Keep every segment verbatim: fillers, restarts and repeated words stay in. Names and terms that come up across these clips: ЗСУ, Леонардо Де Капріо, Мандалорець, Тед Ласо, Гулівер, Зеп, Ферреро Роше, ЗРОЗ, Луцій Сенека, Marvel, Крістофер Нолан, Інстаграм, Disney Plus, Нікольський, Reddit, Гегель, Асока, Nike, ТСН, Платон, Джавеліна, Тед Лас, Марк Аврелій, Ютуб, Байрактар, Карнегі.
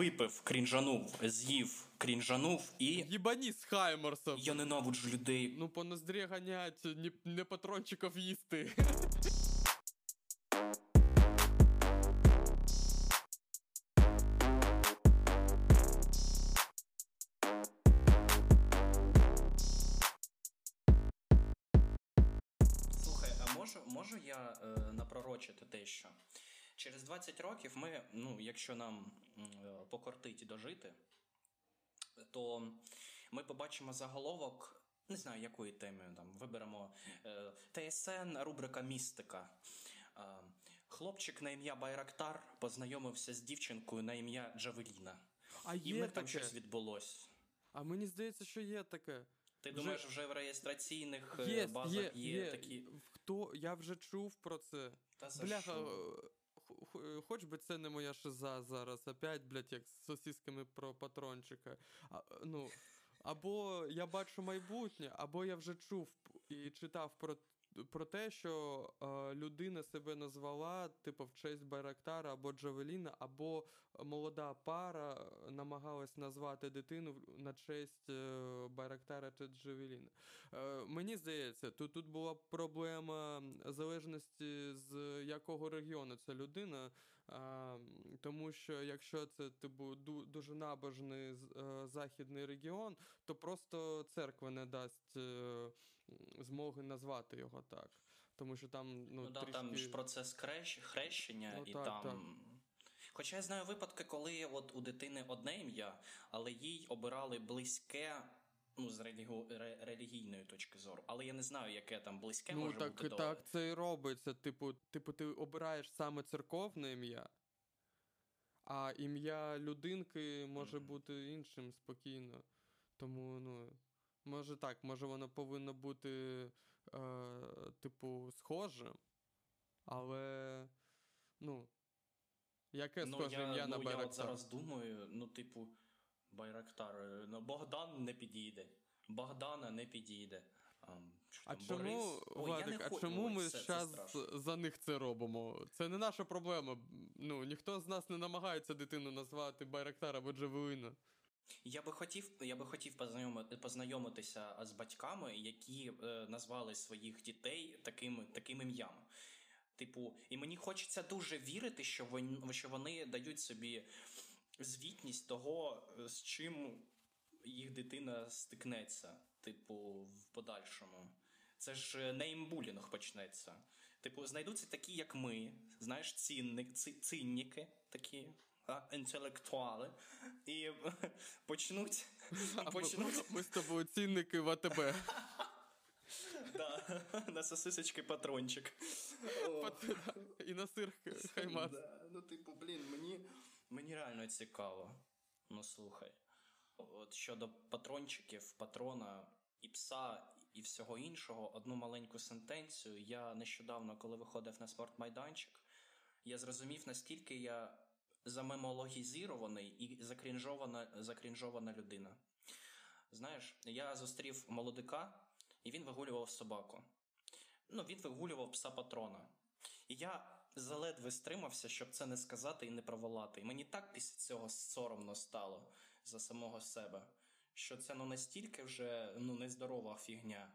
випив, крінжанув, з'їв, крінжанув і... Єбані з Хаймерсом. Я ненавиджу людей. Ну, по ноздрі ганять, не, не патрончиків їсти. Слухай, а можу, можу я е, напророчити дещо? Через двадцять років ми, ну, якщо нам покортить дожити, то ми побачимо заголовок, не знаю, якої теми, там, виберемо Т С Н, рубрика «Містика». Хлопчик на ім'я Байрактар познайомився з дівчинкою на ім'я Джавеліна. А і в них там щось відбулось. А мені здається, що є таке. Ти вже... думаєш, вже в реєстраційних є, базах є, є, є такі... Хто? Я вже чув про це. Та за Бляха... що? Хоч би це не моя шиза зараз, опять, блядь, як з сосісками про патрончика. А, ну, або я бачу майбутнє, або я вже чув і читав про, про те, що е, людина себе назвала, типу, в честь Байрактара або Джавеліна, або молода пара намагалась назвати дитину на честь е, Байрактара чи Джавеліна. Е, мені здається, тут, тут була проблема залежності, з якого регіону ця людина, е, тому що якщо це типу, ду, дуже набожний е, західний регіон, то просто церква не дасть е, змоги назвати його так. Тому що там... Ну, ну да, трішки... там ж процес хрещ... хрещення ну, і так, там... Так. Хоча я знаю випадки, коли от у дитини одне ім'я, але їй обирали близьке, ну, з релігу... релігійної точки зору. Але я не знаю, яке там близьке ну, може так, бути. Ну, так до... це і робиться. Типу, типу, ти обираєш саме церковне ім'я, а ім'я людинки може mm-hmm. бути іншим спокійно. Тому, ну, може так, може воно повинно бути, е, типу, схоже, але, ну... Яке ну, схоже ім'я на ну, Байрактар? Я от зараз думаю, ну, типу, Байрактар, ну, Богдан не підійде, Богдана не підійде. А, а чому, Владик, а чому ми зараз за них це робимо? Це не наша проблема. Ну, ніхто з нас не намагається дитину назвати Байрактар або Джавеліна. Я би хотів, я би хотів познайомити, познайомитися з батьками, які е, назвали своїх дітей таким, таким ім'ям. Типу, і мені хочеться дуже вірити, що вони, що вони дають собі звітність того, з чим їх дитина стикнеться, типу, в подальшому. Це ж неймбулінг почнеться. Типу, знайдуться такі, як ми, знаєш, цінник, ці, цінники такі, а, інтелектуали, і почнуть... Ми з тобою цінники в А Те Бе. Да, на сосисочки патрончик. І на сир хаймас. Ну, типу, блін, мені мені реально цікаво. Ну, слухай. От щодо патрончиків, патрона і пса, і всього іншого, одну маленьку сентенцію. Я нещодавно, коли виходив на спортмайданчик, я зрозумів, наскільки я замемологізірований і закрінжована, закрінжована людина. Знаєш, я зустрів молодика, і він вигулював собаку. Ну, він вигулював пса-патрона. І я заледве стримався, щоб це не сказати і не проволати. І мені так після цього соромно стало за самого себе, що це, ну, настільки вже, ну, нездорова фігня,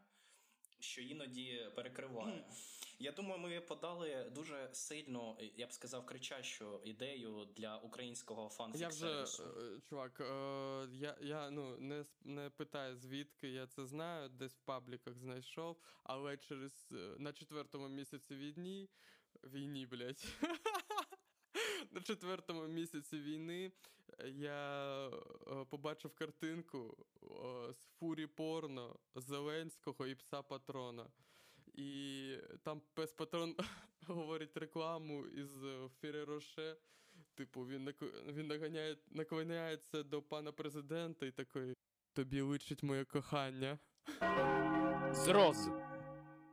що іноді перекриває. Mm. Я думаю, ми подали дуже сильно, я б сказав, кричащу ідею для українського фанфік-сервісу. Я вже, чувак, е, я, я ну, не, не питаю, звідки я це знаю, десь в пабліках знайшов, але через, на четвертому місяці війні, війні, блядь, на четвертому місяці війни я побачив картинку з фурі порно Зеленського і пса-патрона. І там пес-патрон говорить рекламу із Ферреро Роше. Типу, він, нак... він наганяє... наклоняється до пана президента і такий: «Тобі личить моє кохання». Зроз!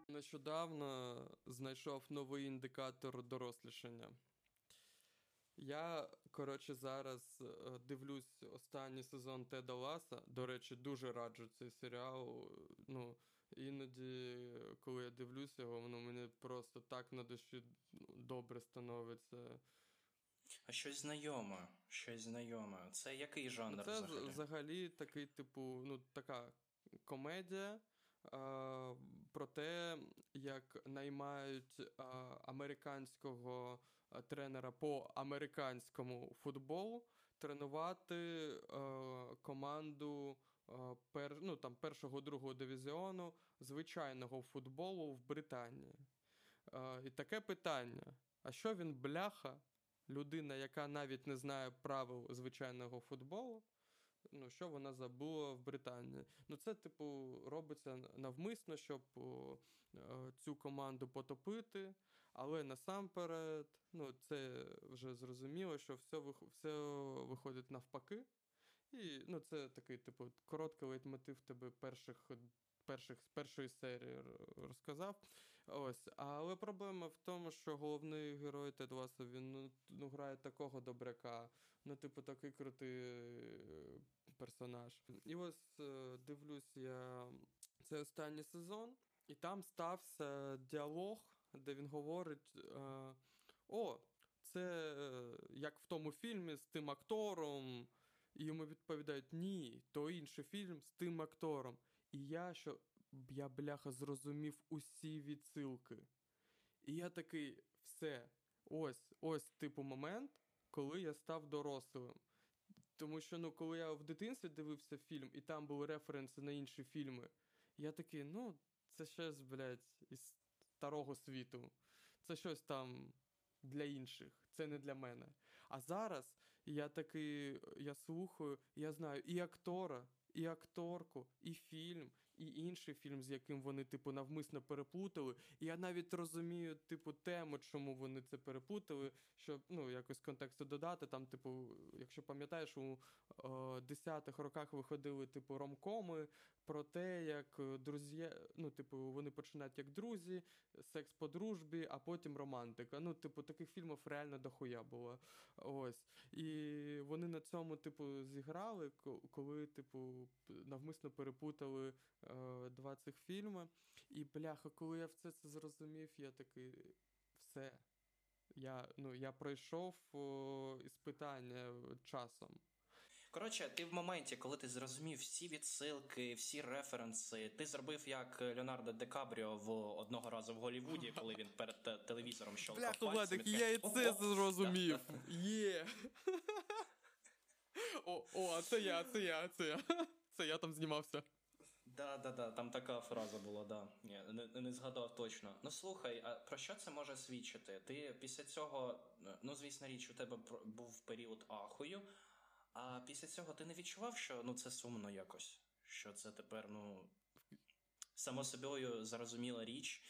Нещодавно знайшов новий індикатор дорослішання. Я, коротше, зараз дивлюсь останній сезон Теда Ласа. До речі, дуже раджу цей серіал. Ну, іноді, коли я дивлюсь його, воно мені просто так на душі добре становиться. А щось знайоме, щось знайоме. Це який жанр це взагалі? Це взагалі такий, типу, ну, така комедія е- про те, як наймають е- американського тренера по американському футболу тренувати е- команду пер, ну, там, першого, другого дивізіону звичайного футболу в Британії. Е, і таке питання. А що він, бляха, людина, яка навіть не знає правил звичайного футболу, ну, що вона забула в Британії? Ну, це, типу, робиться навмисно, щоб е, цю команду потопити, але насамперед, ну, це вже зрозуміло, що все, все виходить навпаки. І, ну, це такий, типу, короткий лейтмотив тебе перших, перших, першої серії розказав. Ось. Але проблема в тому, що головний герой Тед Ласа, він, ну, грає такого добряка. Ну, типу, такий крутий персонаж. І ось, дивлюсь я цей останній сезон, і там стався діалог, де він говорить, о, це як в тому фільмі з тим актором. І йому відповідають, ні, то інший фільм з тим актором. І я, що, я, бляха, зрозумів усі відсилки. І я такий, все, ось, ось, типу, момент, коли я став дорослим. Тому що, ну, коли я в дитинстві дивився фільм, і там були референси на інші фільми, я такий, ну, це щось, блядь, із старого світу. Це щось там для інших. Це не для мене. А зараз я такий, я слухаю, я знаю і актора, і акторку, і фільм, і інший фільм, з яким вони, типу, навмисно переплутали. І я навіть розумію, типу, тему, чому вони це переплутали, щоб, ну, якось контексту додати. Там, типу, якщо пам'ятаєш, у о, десятих роках виходили, типу, ромкоми про те, як друзі, ну, типу, вони починають як друзі, секс по дружбі, а потім романтика. Ну, типу, таких фільмів реально дохуя було. Ось. І вони на цьому, типу, зіграли, коли, типу, навмисно перепутали два цих фільми. І, бляха, коли я все це зрозумів, я такий, все. Я, ну, я пройшов о, іспитання часом. Коротше, ти в моменті, коли ти зрозумів всі відсилки, всі референси, ти зробив як Леонардо Де Капріо в «Одного разу в Голлівуді», коли він перед телевізором щолкав пальцями. Бляха, Владик, я і це зрозумів. Є! О, а це я, це я, це я. Це я там знімався. Да, да, да, там така фраза була, да. Ні, не, не згадав точно. Ну, слухай, а про що це може свідчити? Ти після цього, ну, звісно річ, у тебе був період ахую, а після цього ти не відчував, що, ну, це сумно якось? Що це тепер, ну, само собою зрозуміла річ,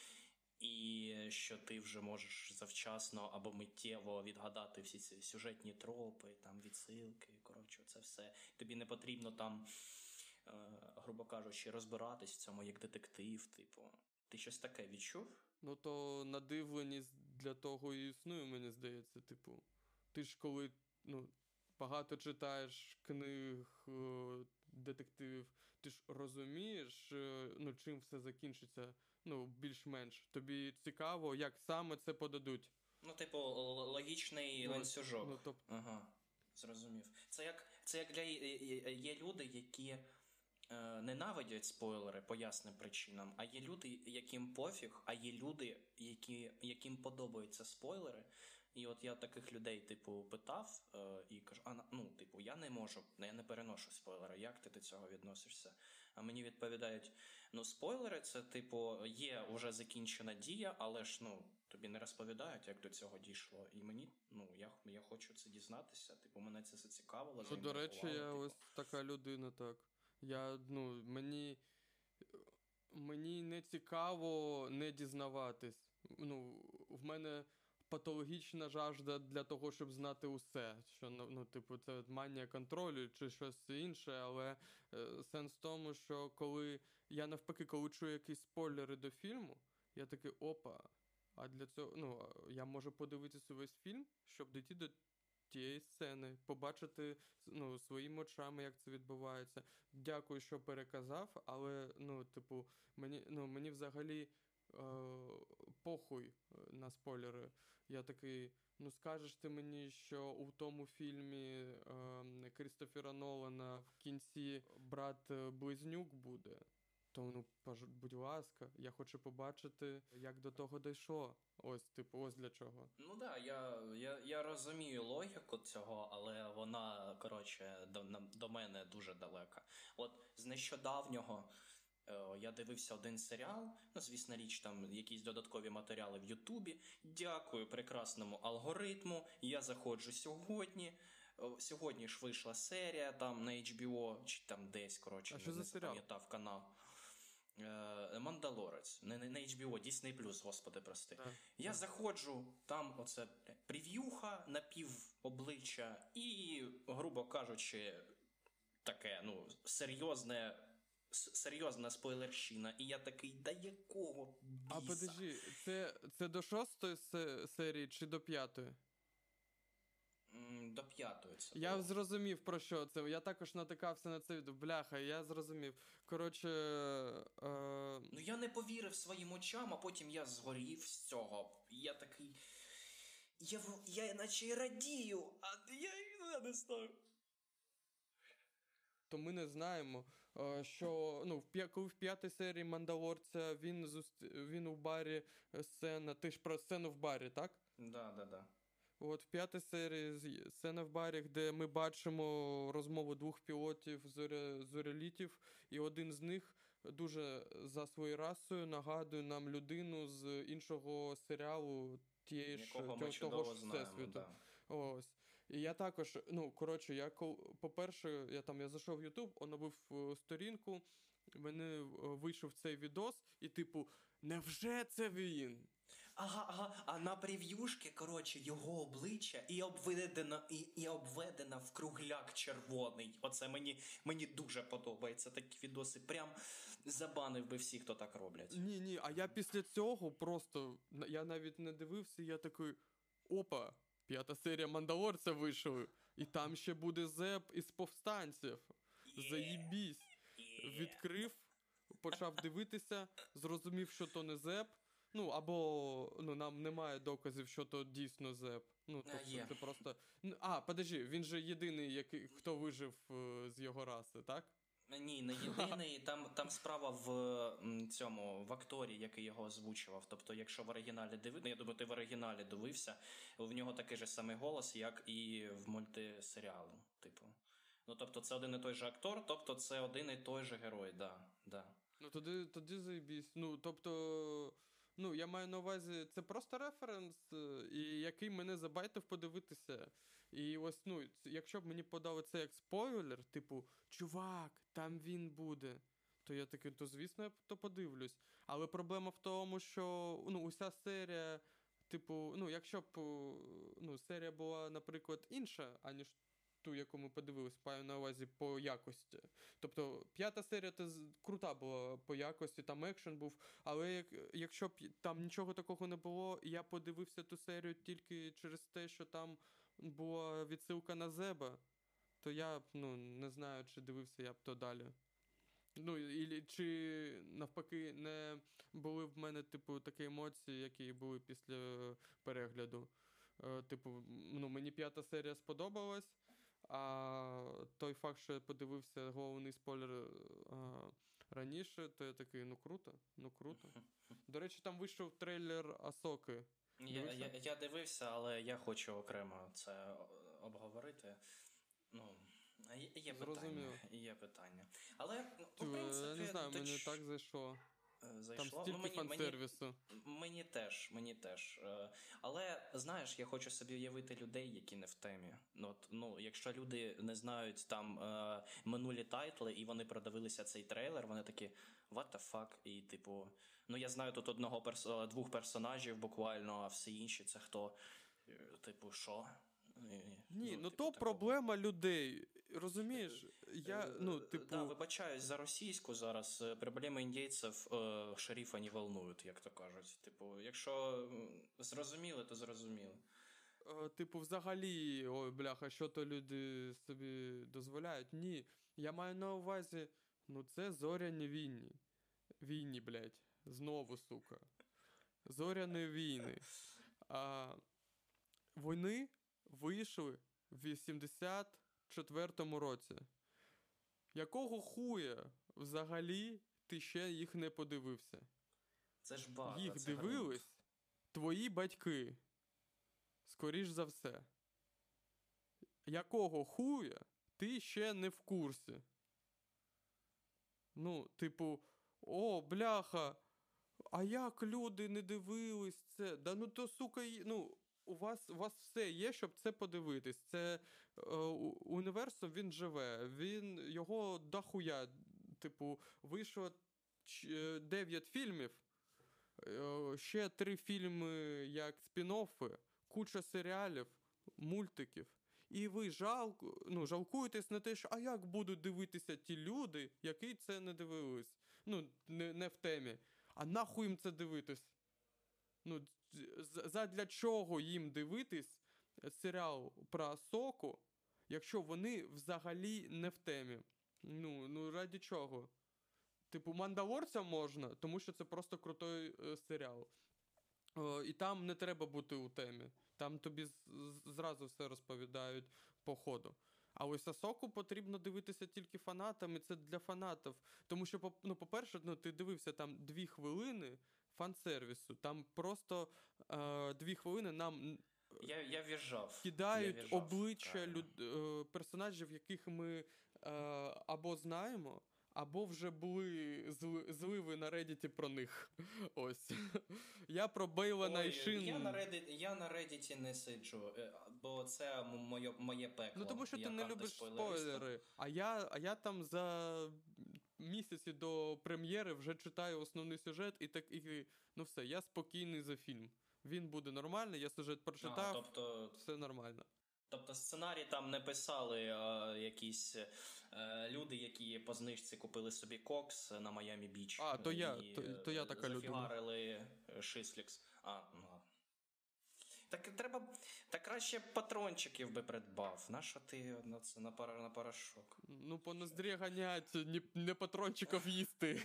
і що ти вже можеш завчасно або миттєво відгадати всі ці сюжетні тропи, там, відсилки, коротше, це все. Тобі не потрібно там, грубо кажучи, розбиратись в цьому як детектив, типу. Ти щось таке відчув? Ну, то надивленість для того і існує, мені здається, типу. Ти ж коли, ну, багато читаєш книг, детективів, ти ж розумієш, ну, чим все закінчиться, ну, більш-менш. Тобі цікаво, як саме це подадуть. Ну, типу, логічний ну, ланцюжок. Ну, тобто... Ага. Зрозумів. Це як, це як для є люди, які е, ненавидять спойлери по ясним причинам, а є люди, яким пофіг, а є люди, які, яким подобаються спойлери. І от я таких людей, типу, питав е, і кажу, а, ну, типу, я не можу, я не переношу спойлери, як ти до цього відносишся? А мені відповідають, ну, спойлери це, типу, є вже закінчена дія, але ж, ну, тобі не розповідають, як до цього дійшло. І мені, ну, я, я хочу це дізнатися, типу, мене це зацікавило. Ну, до речі, я типу. Ось така людина, так. Я, ну, мені, мені не цікаво не дізнаватись. Ну, в мене... патологічна жажда для того, щоб знати усе. Що, ну, типу, це манія контролю чи щось інше, але е, сенс в тому, що коли я навпаки, коли чую якісь спойлери до фільму, я такий, опа, а для цього, ну, я можу подивитися увесь фільм, щоб дійти до тієї сцени, побачити, ну, своїми очами, як це відбувається. Дякую, що переказав, але, ну, типу, мені, ну, мені взагалі похуй на спойлери. Я такий, ну скажеш ти мені, що у тому фільмі е, Крістофера Нолана в кінці брат-близнюк буде, то, ну, будь ласка, я хочу побачити, як до того дійшло. Ось, типу, ось для чого. Ну да, я, я, я розумію логіку цього, але вона, коротше, до, до мене дуже далека. От з нещодавнього я дивився один серіал, ну, звісно, річ, там якісь додаткові матеріали в Ютубі. Дякую прекрасному алгоритму, я заходжу сьогодні. Сьогодні ж вийшла серія там на ейч бі о, чи там десь, коротше, не, не запам'ятав канал. Е, Мандалорець, не, не, не ейч бі о, Disney Plus, господи, прости. Так. Я так. заходжу, там оце прев'юха на пів обличчя і, грубо кажучи, таке, ну, серйозне... серйозна спойлерщина, і я такий, да якого біса? А подожди, це, це до шостої серії чи до п'ятої? До п'ятої. Це я було. Зрозумів, про що це. Я також натикався на це відео. Бляха, я зрозумів. Коротше... Е... Ну я не повірив своїм очам, а потім я згорів з цього. Я такий... Я, я наче і радію, а я, я не знаю. То ми не знаємо, що, ну, коли в п'ятій серії Мандалорця він, зустр... він у барі сцена. Ти ж про сцену в барі, так? Да, да, да. От в п'ятій серії сцена в барі, де ми бачимо розмову двох пілотів зорелітів, і один з них дуже за своєю расою нагадує нам людину з іншого серіалу тієї ж, того ж всесвіту. Да. Ось. І я також, ну, коротше, я, по-перше, я там, я зайшов в Ютуб, оновив сторінку, мене вийшов цей відос, і типу, невже це він? Ага, ага, а на прев'юшки, коротше, його обличчя і обведено, і, і обведено в кругляк червоний. Оце мені, мені дуже подобається такі відоси. Прям забанив би всі, хто так роблять. Ні, ні, а я після цього просто, я навіть не дивився, я такий, опа, п'ята серія Мандалорця вийшла, і там ще буде Зеп із повстанців. Yeah. Заєбісь. Yeah. Відкрив, почав дивитися, зрозумів, що то не Зеп. Ну, або, ну, нам немає доказів, що то дійсно Зеп. Ну, тобто yeah. це просто... А, подожди, він же єдиний, який, хто вижив з його раси, так? Ні, не єдиний. Там, там справа в цьому, в акторі, який його озвучував. Тобто, якщо в оригіналі дивитися, я думаю, ти в оригіналі дивився, в нього такий же самий голос, як і в мультисеріалу, типу. Ну, тобто, це один і той же актор, тобто, це один і той же герой, да, да. Ну, тоді, тоді заєбісь. Ну, тобто... Ну, я маю на увазі, це просто референс, і який мене забайтив подивитися. І ось, ну, якщо б мені подали це як спойлер, типу, чувак, там він буде, то я такий, то звісно, я то подивлюсь. Але проблема в тому, що, ну, уся серія, типу, ну, якщо б, ну, серія була, наприклад, інша, аніж ту, яку ми подивилися, маю на увазі по якості. Тобто, п'ята серія це крута була по якості, там екшен був, але як, якщо б там нічого такого не було, я подивився ту серію тільки через те, що там була відсилка на Зеба, то я б, ну, не знаю, чи дивився я б то далі. Ну, і, чи навпаки не були в мене, типу, такі емоції, які були після перегляду. Е, типу, ну, мені п'ята серія сподобалась, а той факт, що я подивився головний спойлер а, раніше, то я такий, ну круто, ну круто. До речі, там вийшов трейлер Асоки. Я, я, я дивився, але я хочу окремо це обговорити. Ну, є, є питання, є питання. Але, ну, Ту, в принципі, я не знаю, мені ч... так зайшло. Зайшло. Там стільки, ну, мені, фан-сервісу. Мені, мені теж, мені теж. Але, знаєш, я хочу собі уявити людей, які не в темі. От, ну, якщо люди не знають там е, минулі тайтли, і вони продивилися цей трейлер, вони такі, what the fuck? І, типу, ну, я знаю тут одного, перс... двох персонажів буквально, а всі інші це хто? Типу, що? Ні, ну, ну типу, то такого. Проблема людей, розумієш? Я, ну, типу... Да, вибачаюсь за російську зараз, проблеми індійців е, шерифа не волнують, як то кажуть. Типу, якщо зрозуміли, то зрозуміли. Е, типу, взагалі, ой, бляха, що то люди собі дозволяють? Ні, я маю на увазі, ну це зоряні війні. Війні, блядь, знову, сука. Зоряної війни. А, вони вийшли в вісімдесят четвертому році. Якого хуя взагалі ти ще їх не подивився? Це ж база. Їх це дивились груд. Твої батьки. Скоріш за все. Якого хуя ти ще не в курсі? Ну, типу, о, бляха, а як люди не дивились це? Да ну то, сука, ну, у вас, у вас все є, щоб це подивитись. Це е, універсум, він живе, він, його дохуя, типу, вийшло дев'ять фільмів, е, ще три фільми як спін-оффи, куча серіалів, мультиків. І ви жалку, ну, жалкуєтесь на те, що а як будуть дивитися ті люди, які це не дивились. Ну, не, не в темі. А нахуй їм це дивитись? Ну, задля чого їм дивитись серіал про Асоку, якщо вони взагалі не в темі? Ну, ну раді чого? Типу, Мандалорця можна, тому що це просто крутой е, серіал. Е, і там не треба бути у темі. Там тобі зразу все розповідають по ходу. А ось Асоку потрібно дивитися тільки фанатам, і це для фанатів. Тому що, ну, по-перше, ну, ти дивився там дві хвилини фан-сервісу. Там просто е- дві хвилини нам я, я в'їжджав. кидають я в'їжджав, обличчя люд- е- персонажів, яких ми е- або знаємо, або вже були зли- зливи на Reddit про них. Ось. Я про Бейлана і Шин. Я на Reddit, я на Reddit не сиджу, бо це моє, моє пекло. Ну тому що я ти не любиш спойлери. А я, а я там за місяці до прем'єри вже читаю основний сюжет і так і ну все, я спокійний за фільм. Він буде нормальний, я сюжет прочитав, а, тобто... все нормально. Тобто сценарій там не писали а, якісь а, люди, які по знижці купили собі кокс на Майамі Біч. А, то я, то, то я така людина. І зафігарили шислікс. А, ну. Так треба, так краще патрончиків би придбав. Нащо ти на це на, пар, на порошок? Ну, по ноздрі ганять, не, не патрончиків їсти.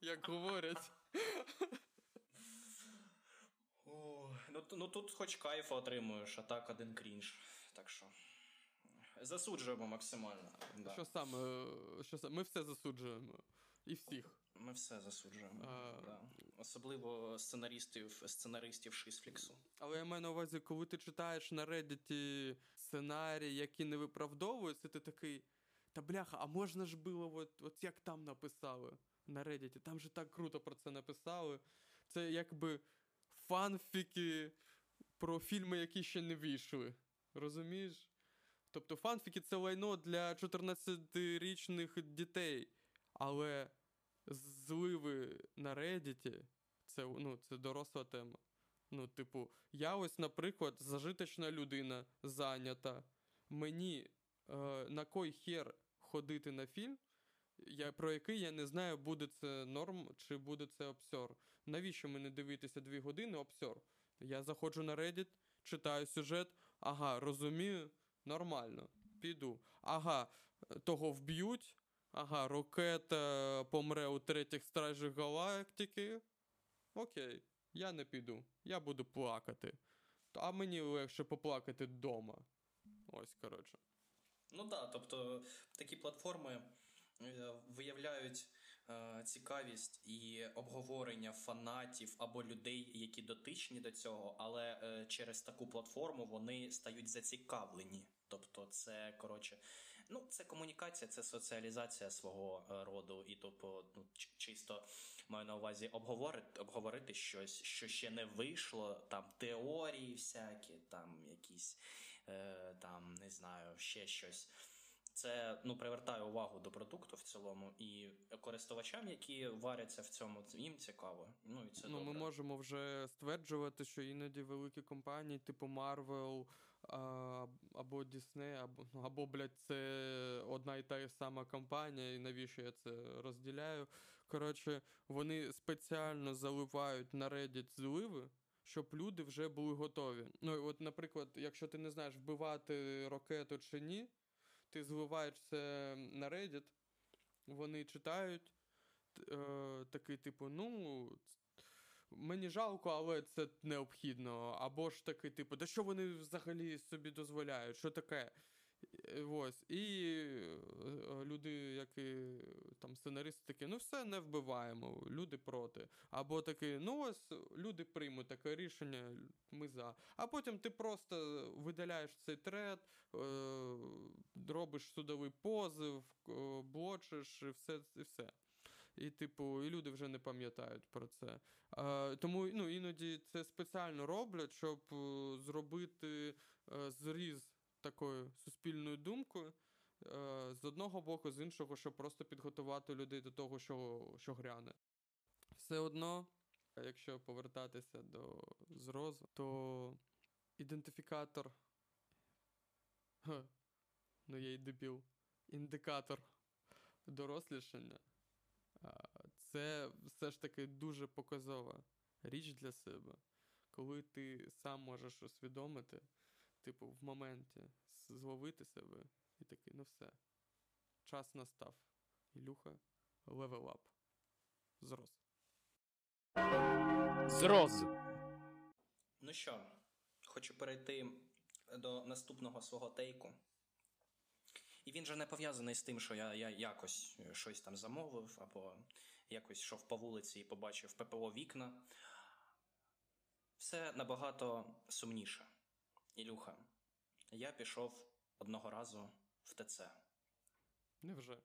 Як говорять. О, ну, ну тут хоч кайфу отримуєш, а так один крінж. Так що засуджуємо максимально. Да. Що саме, що саме? Ми все засуджуємо. І всіх. Ми все засуджуємо. А... Да. Особливо сценаристів, сценаристів шисфліксу. Але я маю на увазі, коли ти читаєш на Reddit сценарії, які не виправдовуються, ти такий, та бляха, а можна ж було от, от як там написали на Reddit? Там же так круто про це написали. Це якби фанфіки про фільми, які ще не вийшли. Розумієш? Тобто фанфіки – це лайно для чотирнадцятирічних дітей. Але зливи на Reddit – це, ну, це доросла тема. Ну, типу, я ось, наприклад, зажиточна людина, зайнята. Мені е, на кой хер ходити на фільм, я, про який я не знаю, буде це норм чи буде це обсьор. Навіщо мені дивитися дві години обсьор? Я заходжу на Reddit, читаю сюжет, ага, розумію, нормально, піду. Ага, того вб'ють, ага, Ракета помре у третіх стражах галактики, окей, я не піду, я буду плакати. А мені легше поплакати вдома. Ось, коротше. Ну так, да, тобто такі платформи виявляють е, цікавість і обговорення фанатів або людей, які дотичні до цього, але е, через таку платформу вони стають зацікавлені. Тобто це, коротше, ну, це комунікація, це соціалізація свого е, роду. І тобто, ну, чисто маю на увазі обговорити, обговорити щось, що ще не вийшло, там теорії всякі, там якісь, е, там, не знаю, ще щось. Це, ну, привертає увагу до продукту в цілому, і користувачам, які варяться в цьому, їм цікаво. Ну, і це ну, добре. Ми можемо вже стверджувати, що іноді великі компанії, типу Marvel або Disney, або, або, блядь, це одна і та сама компанія, і навіщо я це розділяю. Коротше, вони спеціально заливають на Reddit зливи, щоб люди вже були готові. Ну, і от, наприклад, якщо ти не знаєш, вбивати Ракету чи ні, ти зливаєшся на Reddit, вони читають, е, такий, типу, ну, мені жалко, але це необхідно. Або ж таки, типу, да що вони взагалі собі дозволяють, що таке? Ось. І люди, які там сценаристи, такі, ну все, не вбиваємо, люди проти. Або такі, ну ось, люди приймуть таке рішення, ми за. А потім ти просто видаляєш цей тред, робиш судовий позов, блочиш, і все, і все. І, типу, і люди вже не пам'ятають про це. Е, тому ну, іноді це спеціально роблять, щоб е, зробити е, зріз такою суспільною думкою е, з одного боку, з іншого, щоб просто підготувати людей до того, що, що гряне. Все одно, якщо повертатися до зрозу, то ідентифікатор... Ха. Ну я й дебіл. Індикатор дорослішання. Це все ж таки дуже показова річ для себе, коли ти сам можеш усвідомити, типу, в моменті зловити себе і такий, ну все, час настав. Ілюха, level up. Зроз. Зроз! Ну що, хочу перейти до наступного свого тейку. І він же не пов'язаний з тим, що я, я якось щось там замовив, або якось йшов по вулиці і побачив ППО вікна. Все набагато сумніше. Ілюха, я пішов одного разу в ТЦ. Невже?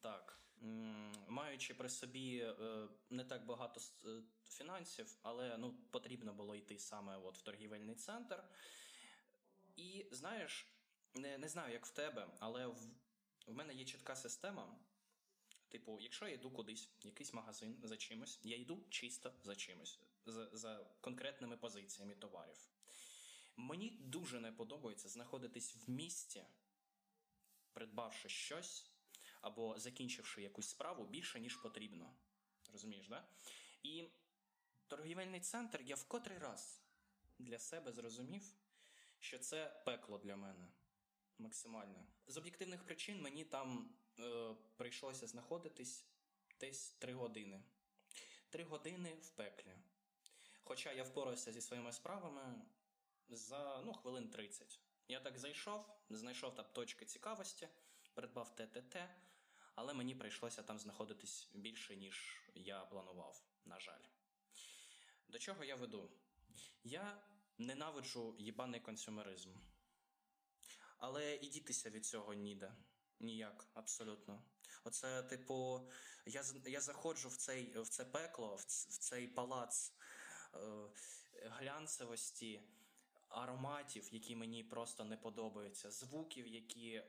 Так. Маючи при собі не так багато фінансів, але ну, потрібно було йти саме от в торгівельний центр. І, знаєш... Не, не знаю, як в тебе, але в, в мене є чітка система. Типу, якщо я йду кудись, якийсь магазин за чимось, я йду чисто за чимось, за, за конкретними позиціями товарів. Мені дуже не подобається знаходитись в місті, придбавши щось, або закінчивши якусь справу більше, ніж потрібно. Розумієш, да? І торгівельний центр я в котрий раз для себе зрозумів, що це пекло для мене. Максимально. З об'єктивних причин мені там е, прийшлося знаходитись десь три години. Три години в пеклі. Хоча я впорався зі своїми справами за, ну, хвилин тридцять. Я так зайшов, знайшов там точки цікавості, придбав ТТТ, але мені прийшлося там знаходитись більше, ніж я планував, на жаль. До чого я веду? Я ненавиджу їбаний консюмеризм. Але і дітися від цього ніде. Ніяк, абсолютно. Оце, типу, я, я заходжу в, цей, в це пекло, в, ц, в цей палац е, глянцевості, ароматів, які мені просто не подобаються, звуків, які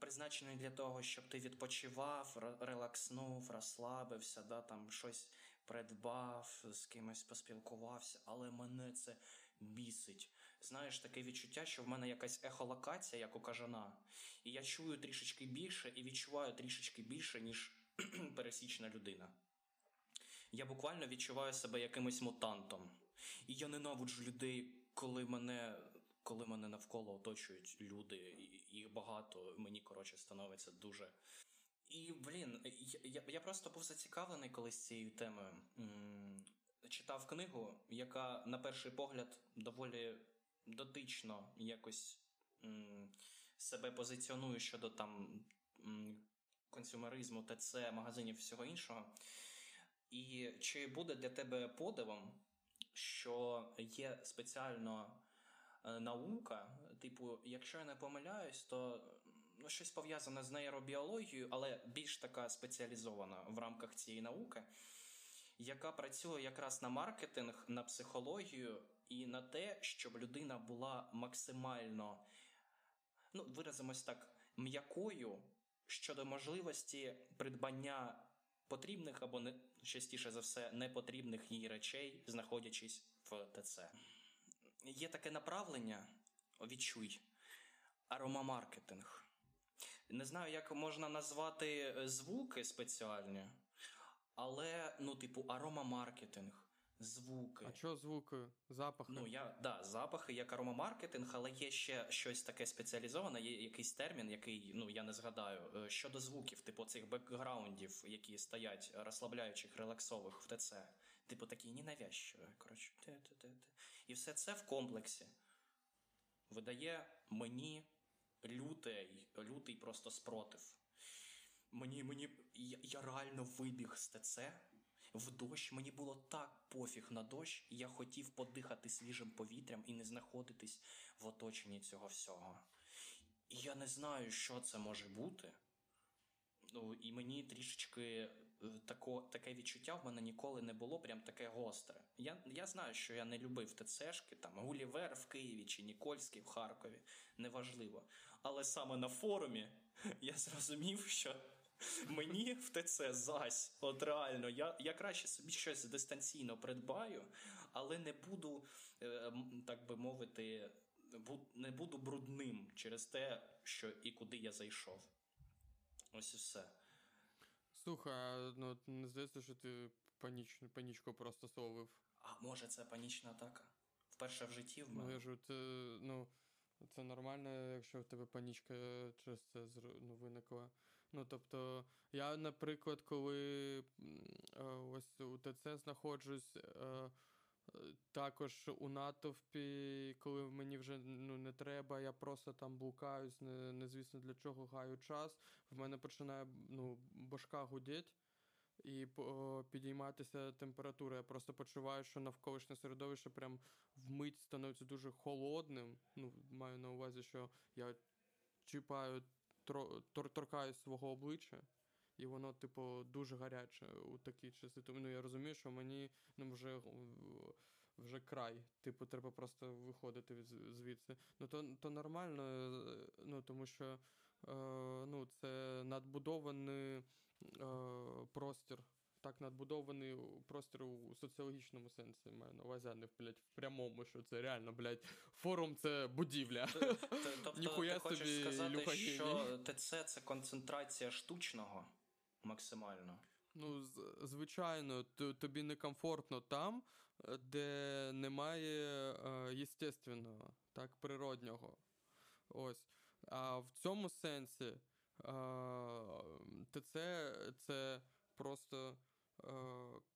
призначені для того, щоб ти відпочивав, релакснув, розслабився, да, там щось придбав, з кимось поспілкувався, але мене це... бісить. Знаєш, таке відчуття, що в мене якась ехолокація, як у кажана. І я чую трішечки більше і відчуваю трішечки більше, ніж пересічна людина. Я буквально відчуваю себе якимось мутантом. І я ненавиджу людей, коли мене, коли мене навколо оточують люди. Їх багато, мені, коротше, становиться дуже... І, блін, я, я, я просто був зацікавлений колись цією темою. М- Читав книгу, яка, на перший погляд, доволі дотично якось м- себе позиціонує щодо там м- консюмеризму, ТЦ, магазинів, всього іншого. І чи буде для тебе подивом, що є спеціально е- наука, типу, якщо я не помиляюсь, то ну, щось пов'язане з нейробіологією, але більш така спеціалізована в рамках цієї науки, яка працює якраз на маркетинг, на психологію і на те, щоб людина була максимально, ну, виразимось так, м'якою щодо можливості придбання потрібних або, не, частіше за все, непотрібних їй речей, знаходячись в ТЦ. Є таке направлення, відчуй, аромамаркетинг. Не знаю, як можна назвати звуки спеціальні, але, ну, типу, аромамаркетинг, звуки. А що звуки? Запахи? Ну, я, да, запахи, як аромамаркетинг, але є ще щось таке спеціалізоване, є якийсь термін, який, ну, я не згадаю, щодо звуків, типу цих бекграундів, які стоять розслабляючих, релаксових в ТЦ. Типу такі ненавязчиві, коротше. І все це в комплексі видає мені лютий, лютий просто спротив. Мені, мені, я, я реально вибіг з ТЦ в дощ, мені було так пофіг на дощ, я хотів подихати свіжим повітрям і не знаходитись в оточенні цього всього. І я не знаю, що це може бути. Ну, і мені трішечки тако, таке відчуття в мене ніколи не було, прям таке гостре. Я, я знаю, що я не любив ТЦшки, там, Гулівер в Києві чи Нікольський в Харкові, неважливо. Але саме на форумі я зрозумів, що мені в ТЦ зась, от реально, я, я краще собі щось дистанційно придбаю, але не буду, так би мовити, не буду брудним через те, що і куди я зайшов. Ось і все. Слухай, ну не здається, що ти паніч... панічку просто солив. А може це панічна атака? Вперше в житті в мене? Ну, я ж, ти, ну, це нормально, якщо в тебе панічка через це ну, виникла. Ну, тобто, я, наприклад, коли ось у ТЦ знаходжусь, також у натовпі, коли мені вже ну, не треба, я просто там блукаюсь, не, не звісно для чого гаю час, в мене починає ну, башка гудіть і о, підійматися температура. Я просто почуваю, що навколишнє середовище прям вмить становиться дуже холодним. Ну, маю на увазі, що я чіпаю, тро, тор, торкаюсь свого обличчя. І воно, типу, дуже гаряче у такій часи. Ну, я розумію, що мені ну, вже, вже край. Типу, треба просто виходити звідси. Ну, то, то нормально, ну, тому що е, ну, це надбудований е, простір. Так, надбудований простір у соціологічному сенсі, маю на увазі, а не блядь, в прямому, що це реально, блядь, форум – це будівля. Тобто ти хочеш сказати, що ТЦ – це концентрація штучного максимально? Ну, звичайно, тобі некомфортно там, де немає єстественного, так, природнього. Ось. А в цьому сенсі ТЦ – це просто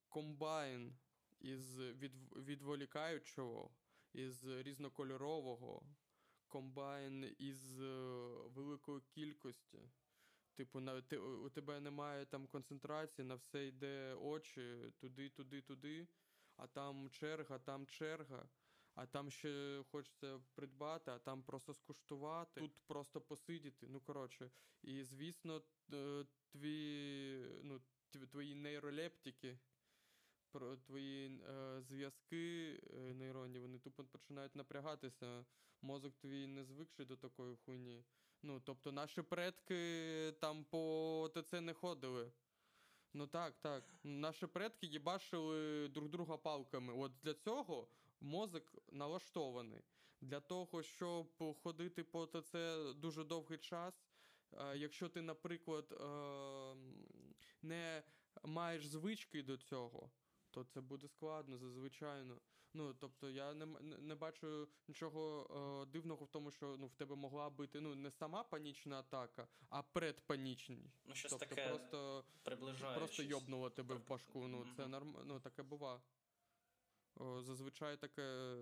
комбайн із відволікаючого, із різнокольорового, комбайн із великої кількості. Типу, на, ти, у тебе немає там концентрації, на все йде очі, туди, туди, туди, а там черга, там черга, а там ще хочеться придбати, а там просто скуштувати, тут просто посидіти, ну коротше. І звісно, тві, ну, твої нейролептики, твої е, зв'язки е, нейронні, вони тупо починають напрягатися. Мозок твій не звикший до такої хуйні. Ну, тобто наші предки там по ТЦ не ходили. Ну так, так. Наші предки їбашили друг друга палками. От для цього мозок налаштований. Для того, щоб ходити по ТЦ дуже довгий час, якщо ти, наприклад, не маєш звички до цього, то це буде складно, зазвичайно. Ну, тобто, я не, не бачу нічого дивного в тому, що ну, в тебе могла бути ну, не сама панічна атака, а предпанічні. Ну, щось тобто, таке просто, просто йобнуло тебе так в башку. Ну, mm-hmm. Це норм... ну, таке бува. Зазвичай таке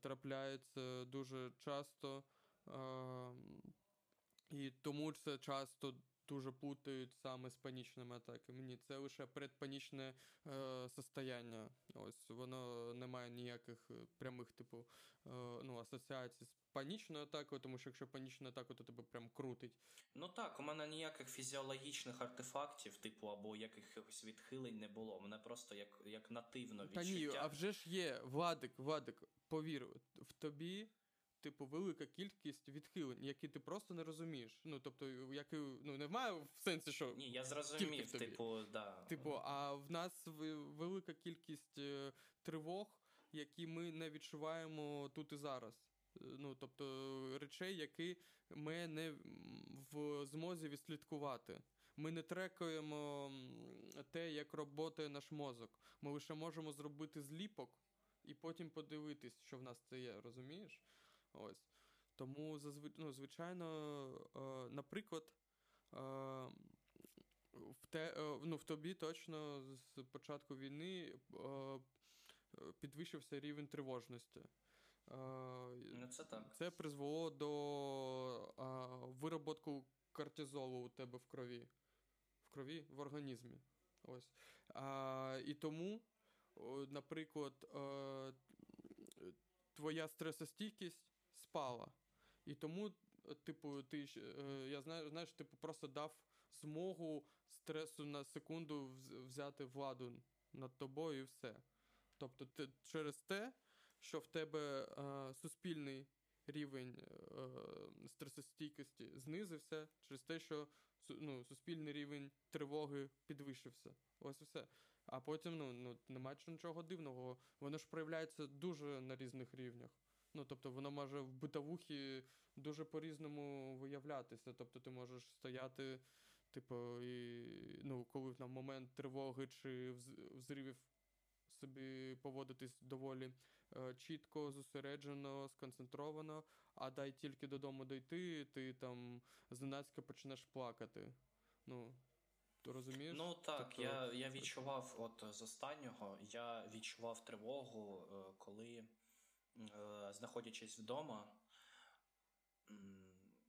трапляється дуже часто. І тому це часто дуже плутають саме з панічними атаками. Ні, це лише предпанічне е, состояння. Ось воно не має ніяких прямих типу е, ну, асоціацій з панічною атакою, тому що якщо панічна атака, то тебе прям крутить. Ну так, у мене ніяких фізіологічних артефактів, типу, або якихось відхилень не було. Мене просто як, як нативно відчуття. Та ні, а вже ж є, Владик, Владик, повір, в тобі типу, велика кількість відхилень, які ти просто не розумієш. Ну, тобто, які, ну, немає в сенсі, що... Ні, я зрозумів, типу, да. Типу, а в нас велика кількість тривог, які ми не відчуваємо тут і зараз. Ну, тобто, речей, які ми не в змозі відслідкувати. ми не трекаємо те, як працює наш мозок. Ми лише можемо зробити зліпок і потім подивитись, що в нас це є, розумієш? Ось. Тому, ну, звичайно, наприклад, в, те, ну, в тобі точно з початку війни підвищився рівень тривожності. Це, так. Це призвело до а, вироботку кортизолу у тебе в крові. В крові, в організмі. Ось. А, і тому, наприклад, а, твоя стресостійкість спала. І тому, типу, ти, я знаю, знаєш, типу, просто дав змогу стресу на секунду взяти владу над тобою і все. Тобто ти, через те, що в тебе е, суспільний рівень е, стресостійкості знизився, через те, що ну, суспільний рівень тривоги підвищився. Ось все. А потім, ну, ну немає нічого дивного. Воно ж проявляється дуже на різних рівнях. Ну, тобто, воно може в битовухі дуже по-різному виявлятися. Тобто, ти можеш стояти, типу, і, ну, коли в момент тривоги чи взривів собі поводитись доволі е, чітко, зосереджено, сконцентровано, а дай тільки додому дійти, ти там зненацька почнеш плакати. Ну, ти розумієш? Ну так, тобто... я, я відчував, от з останнього, я відчував тривогу, коли, е, знаходячись вдома,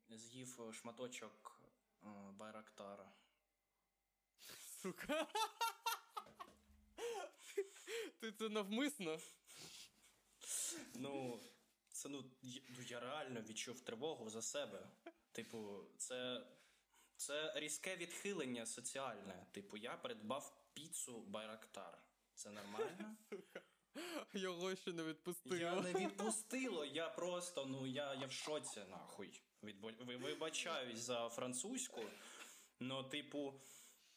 з'їв шматочок е, Байрактара. Сука! Ти це навмисно? Ну, це, ну, я, ну, я реально відчув тривогу за себе. Типу, це, це різке відхилення соціальне. Типу, я придбав піцу Байрактар. Це нормально? Його ще не відпустило. Я не відпустило, я просто, ну, я, я в шоці, нахуй. Вибачаюсь за французьку, но, типу,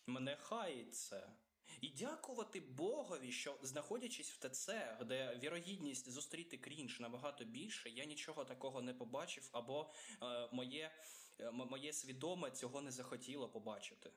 мене хаїть це. І дякувати Богові, що, знаходячись в ТЦ, де вірогідність зустріти крінж набагато більше, я нічого такого не побачив, або е, моє, е, моє свідоме цього не захотіло побачити.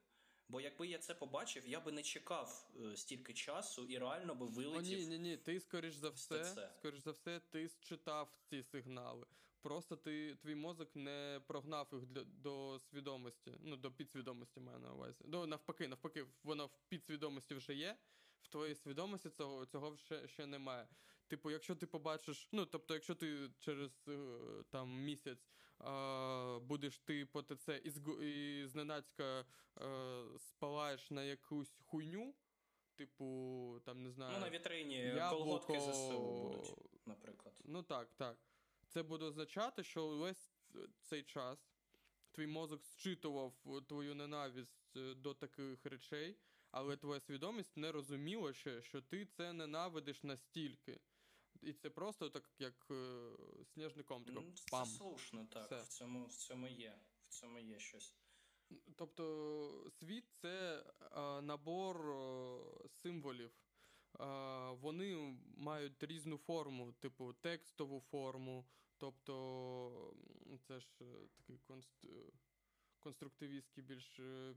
Бо якби я це побачив, я би не чекав е, стільки часу і реально би вилетів. О, ні, ні, ні, ти, скоріш за все, скоріш за все, ти считав ці сигнали. Просто ти, твій мозок не прогнав їх для, до свідомості. Ну, до підсвідомості маю на увазі. До, навпаки, навпаки, воно в підсвідомості вже є, в твоїй свідомості цього, цього ще, ще немає. Типу, якщо ти побачиш, ну, тобто, якщо ти через там місяць е- будеш ти по ТЦ і, з, і зненацька е- спалаєш на якусь хуйню, типу, там, не знаю... Ну, на вітрині колготки ЗСУ будуть, наприклад. Ну, так, так. Це буде означати, що весь цей час твій мозок зчитував твою ненависть до таких речей, але твоя свідомість не розуміла ще, що ти це ненавидиш настільки. І це просто так, як е, сніжний ком. Тако, пам. Це слушно, так. Все. В цьому, в цьому є. В цьому є щось. Тобто світ – це е, набор е, символів. Вони мають різну форму, типу текстову форму, тобто це ж такий конст- конструктивістський більш е-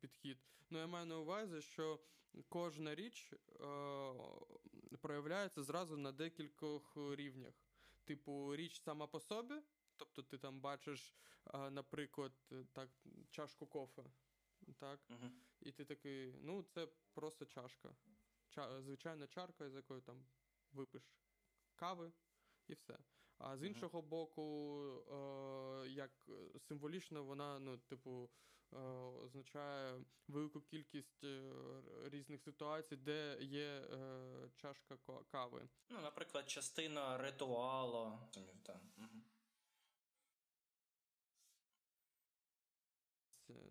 підхід. Ну, я маю на увазі, що кожна річ е- проявляється зразу на декількох рівнях. Типу, річ сама по собі, тобто ти там бачиш, е- наприклад, так, чашку кофе, так? Uh-huh. І ти такий, ну, це просто чашка. Звичайна чарка, з якою там випиш кави і все. А з mm-hmm. іншого боку, е- як символічно вона, ну, типу, е- означає велику кількість е- різних ситуацій, де є е- чашка к- кави. Ну, наприклад, частина ритуалу. Так. Mm-hmm.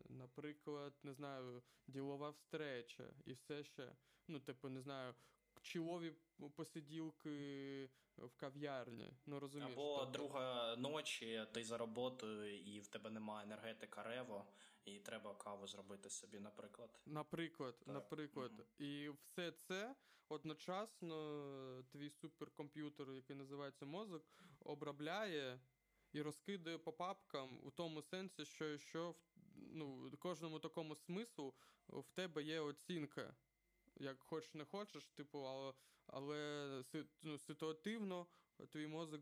Наприклад, не знаю, ділова встреча і все ще, ну, типу, не знаю, чолові посиділки в кав'ярні, ну, розумієш. Або тобто... друга ночі, ти за роботою і в тебе немає енергетика рево, і треба каву зробити собі, наприклад. Наприклад, так. наприклад. Mm-hmm. І все це одночасно твій суперкомп'ютер, який називається мозок, обробляє і розкидає по папкам у тому сенсі, що, що ну, кожному такому смислу в тебе є оцінка. Як хочеш, не хочеш, типу, але, але ну, ситуативно твій мозок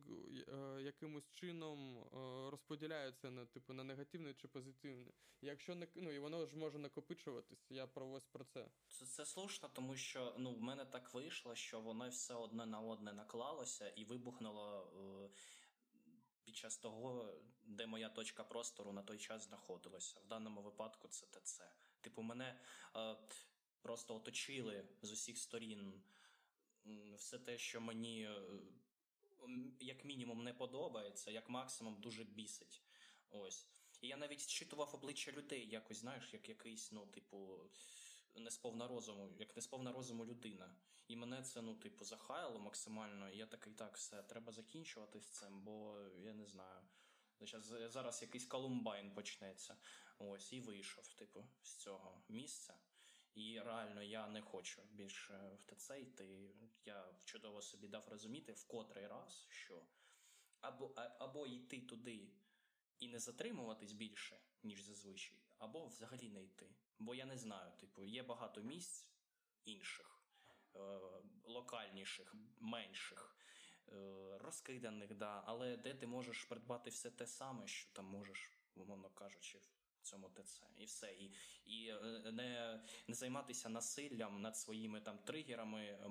якимось чином розподіляється на, типу, на негативне чи позитивне. Якщо не, ну, і воно ж може накопичуватись, я про ось про це. Це, це слушно, тому що ну, в мене так вийшло, що воно все одне на одне наклалося і вибухнуло під час того, де моя точка простору на той час знаходилася. В даному випадку це ТЦ. Типу, мене... Просто оточили з усіх сторін все те, що мені як мінімум не подобається, як максимум дуже бісить. Ось. І я навіть зчитував обличчя людей якось, знаєш, як якийсь, ну, типу, несповна розуму, як несповна розуму людина. І мене це, ну, типу, захаяло максимально. І я такий, так, все, треба закінчувати з цим, бо я не знаю. Зараз, зараз якийсь Колумбайн почнеться. Ось, і вийшов, типу, з цього місця. І реально я не хочу більше в ТЦ йти. Я чудово собі дав розуміти в котрий раз, що або, або йти туди і не затримуватись більше, ніж зазвичай, або взагалі не йти. Бо я не знаю, типу, є багато місць інших, е- локальніших, менших, е- розкиданих, да, але де ти можеш придбати все те саме, що там можеш, умовно кажучи, цьому ТЦ. І все. І, і не, не займатися насиллям над своїми там тригерами,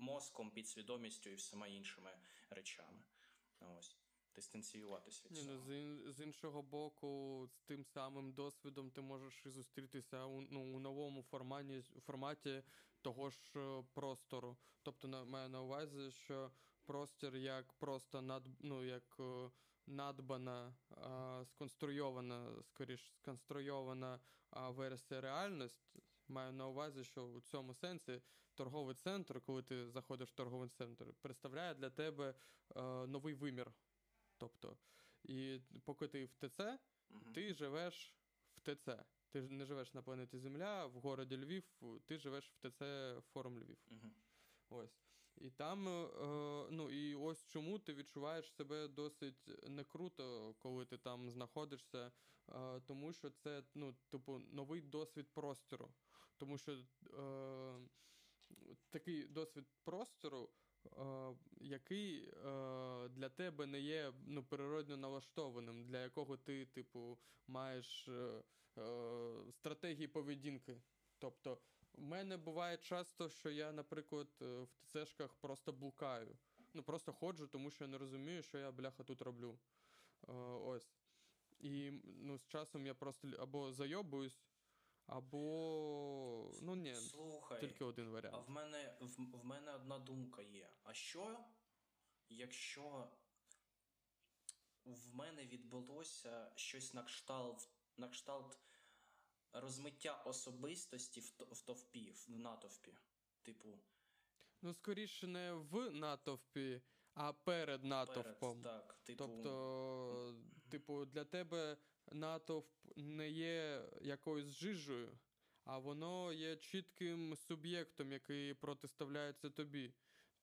мозком, підсвідомістю і всіма іншими речами. Ось. Дистанціюватися від цього. Ні, ну, з іншого боку, з тим самим досвідом ти можеш і зустрітися у, ну, у новому форматі, форматі того ж простору. Тобто, на, маю на увазі, що простір як просто над, ну, як надбана, а, сконструйована, скоріш, сконструйована а, версія реальності. Маю на увазі, що у цьому сенсі торговий центр, коли ти заходиш в торговий центр, представляє для тебе а, новий вимір. Тобто, і поки ти в ТЦ, угу. ти живеш в ТЦ. Ти не живеш на планеті Земля, в городі Львів, ти живеш в ТЦ Форум Львів. Угу. Ось. І там, ну і ось чому ти відчуваєш себе досить не круто, коли ти там знаходишся, тому що це, ну, типу, новий досвід простору. Тому що е, такий досвід простору, який для тебе не є, ну, природно налаштованим, для якого ти, типу, маєш е, стратегії поведінки. Тобто, в мене буває часто, що я, наприклад, в ТЦшках просто блукаю. Ну, просто ходжу, тому що я не розумію, що я, бляха, тут роблю. Е, ось. І, ну, з часом я просто або зайобуюсь, або, ну, ні, слухай, тільки один варіант. А в мене, в, в мене одна думка є. А що, якщо в мене відбулося щось на кшталт, на кшталт розмиття особистості в, в товпі, в натовпі? Типу... Ну, скоріше не в натовпі, а перед натовпом. Перед, так, типу... Тобто, типу, для тебе... натовп не є якоюсь жижею, а воно є чітким суб'єктом, який протиставляється тобі.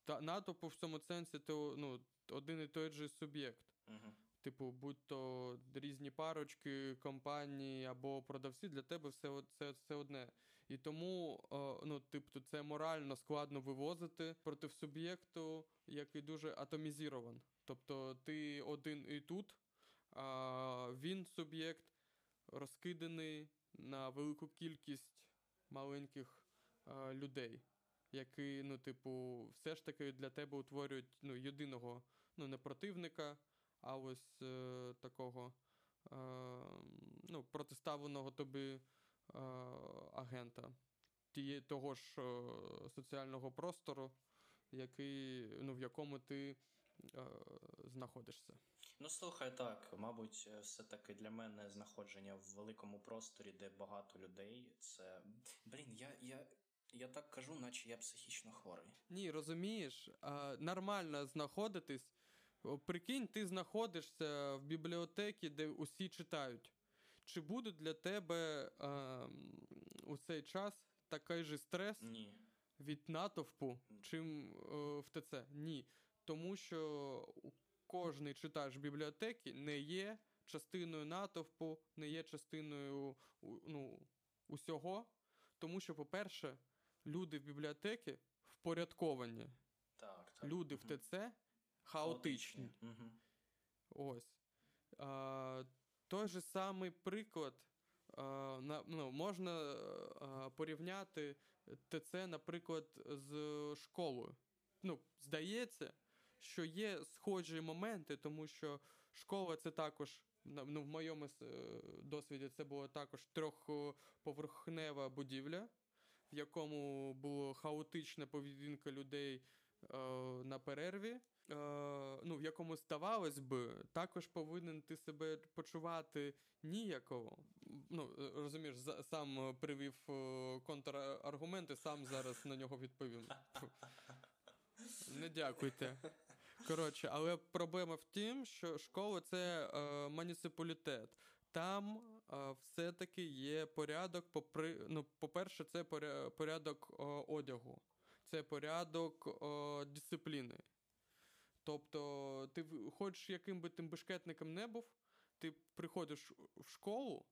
Та натовпу в цьому сенсі ти, ну, один і той же суб'єкт. Uh-huh. Типу, будь-то різні парочки, компанії або продавці, для тебе все, це, все одне. І тому, ну, типу, це морально складно вивозити проти суб'єкту, який дуже атомізірован. Тобто ти один і тут, а він суб'єкт розкиданий на велику кількість маленьких а, людей, які, ну, типу, все ж таки для тебе утворюють, ну, єдиного, ну, не противника, а ось е, такого е, ну, протиставленого тобі е, агента тіє, того ж е, соціального простору, який, ну, в якому ти знаходишся. Ну, слухай, так, мабуть, все-таки для мене знаходження в великому просторі, де багато людей, це... Блін, я, я, я так кажу, наче я психічно хворий. Ні, розумієш, нормально знаходитись. Прикинь, ти знаходишся в бібліотеці, де усі читають. Чи буде для тебе е, у цей час такий же стрес Ні. від натовпу, чим е, в ТЦ? Ні. Тому що кожний читач бібліотеки не є частиною натовпу, не є частиною, ну, усього. Тому що, по-перше, люди в бібліотеки впорядковані. Так, так. Люди угу. в ТЦ хаотичні. Угу. Ось. А, той же самий приклад. А, на, ну, можна а, порівняти ТЦ, наприклад, з школою. Ну, здається, що є схожі моменти, тому що школа – це також, ну, в моєму досвіді це була також трьохповерхнева будівля, в якому була хаотична поведінка людей е, на перерві, е, ну, в якому, здавалось би, також повинен ти себе почувати ніяково. Ну, розумієш, за, сам привів контраргументи, сам зараз на нього відповім. Не дякуйте. Коротше, але проблема в тім, що школа – це е, муніципалітет. Там е, все-таки є порядок, попри, ну, по-перше, це поря, порядок е, одягу, це порядок е, дисципліни. Тобто, ти хочеш, яким би тим бешкетником не був, ти приходиш в школу,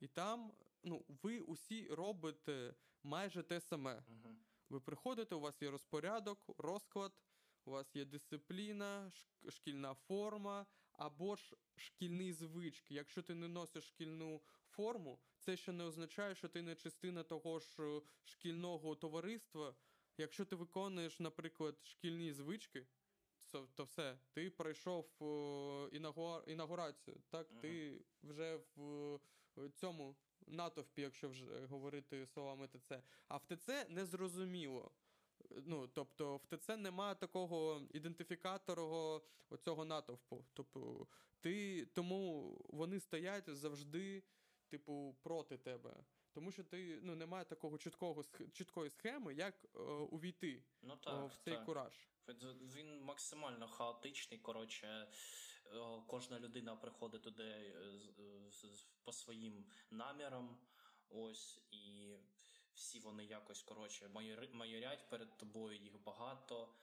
і там, ну, ви усі робите майже те саме. Угу. Ви приходите, у вас є розпорядок, розклад, у вас є дисципліна, шкільна форма або ж шкільні звички. Якщо ти не носиш шкільну форму, це ще не означає, що ти не частина того ж шкільного товариства. Якщо ти виконуєш, наприклад, шкільні звички, то все, ти пройшов інаугурацію. Так, mm-hmm. ти вже в цьому натовпі, якщо вже говорити словами ТЦ. А в ТЦ не зрозуміло. Ну, тобто, в ТЦ немає такого ідентифікатора оцього натовпу. Тобто, ти, тому вони стоять завжди, типу, проти тебе. Тому що ти, ну, немає такого чіткого, чіткої схеми, як е, увійти ну, так, о, в цей так. кураж. Він максимально хаотичний, коротше, кожна людина приходить туди по своїм намірам, ось, і всі вони якось, коротше, майорять перед тобою, їх багато,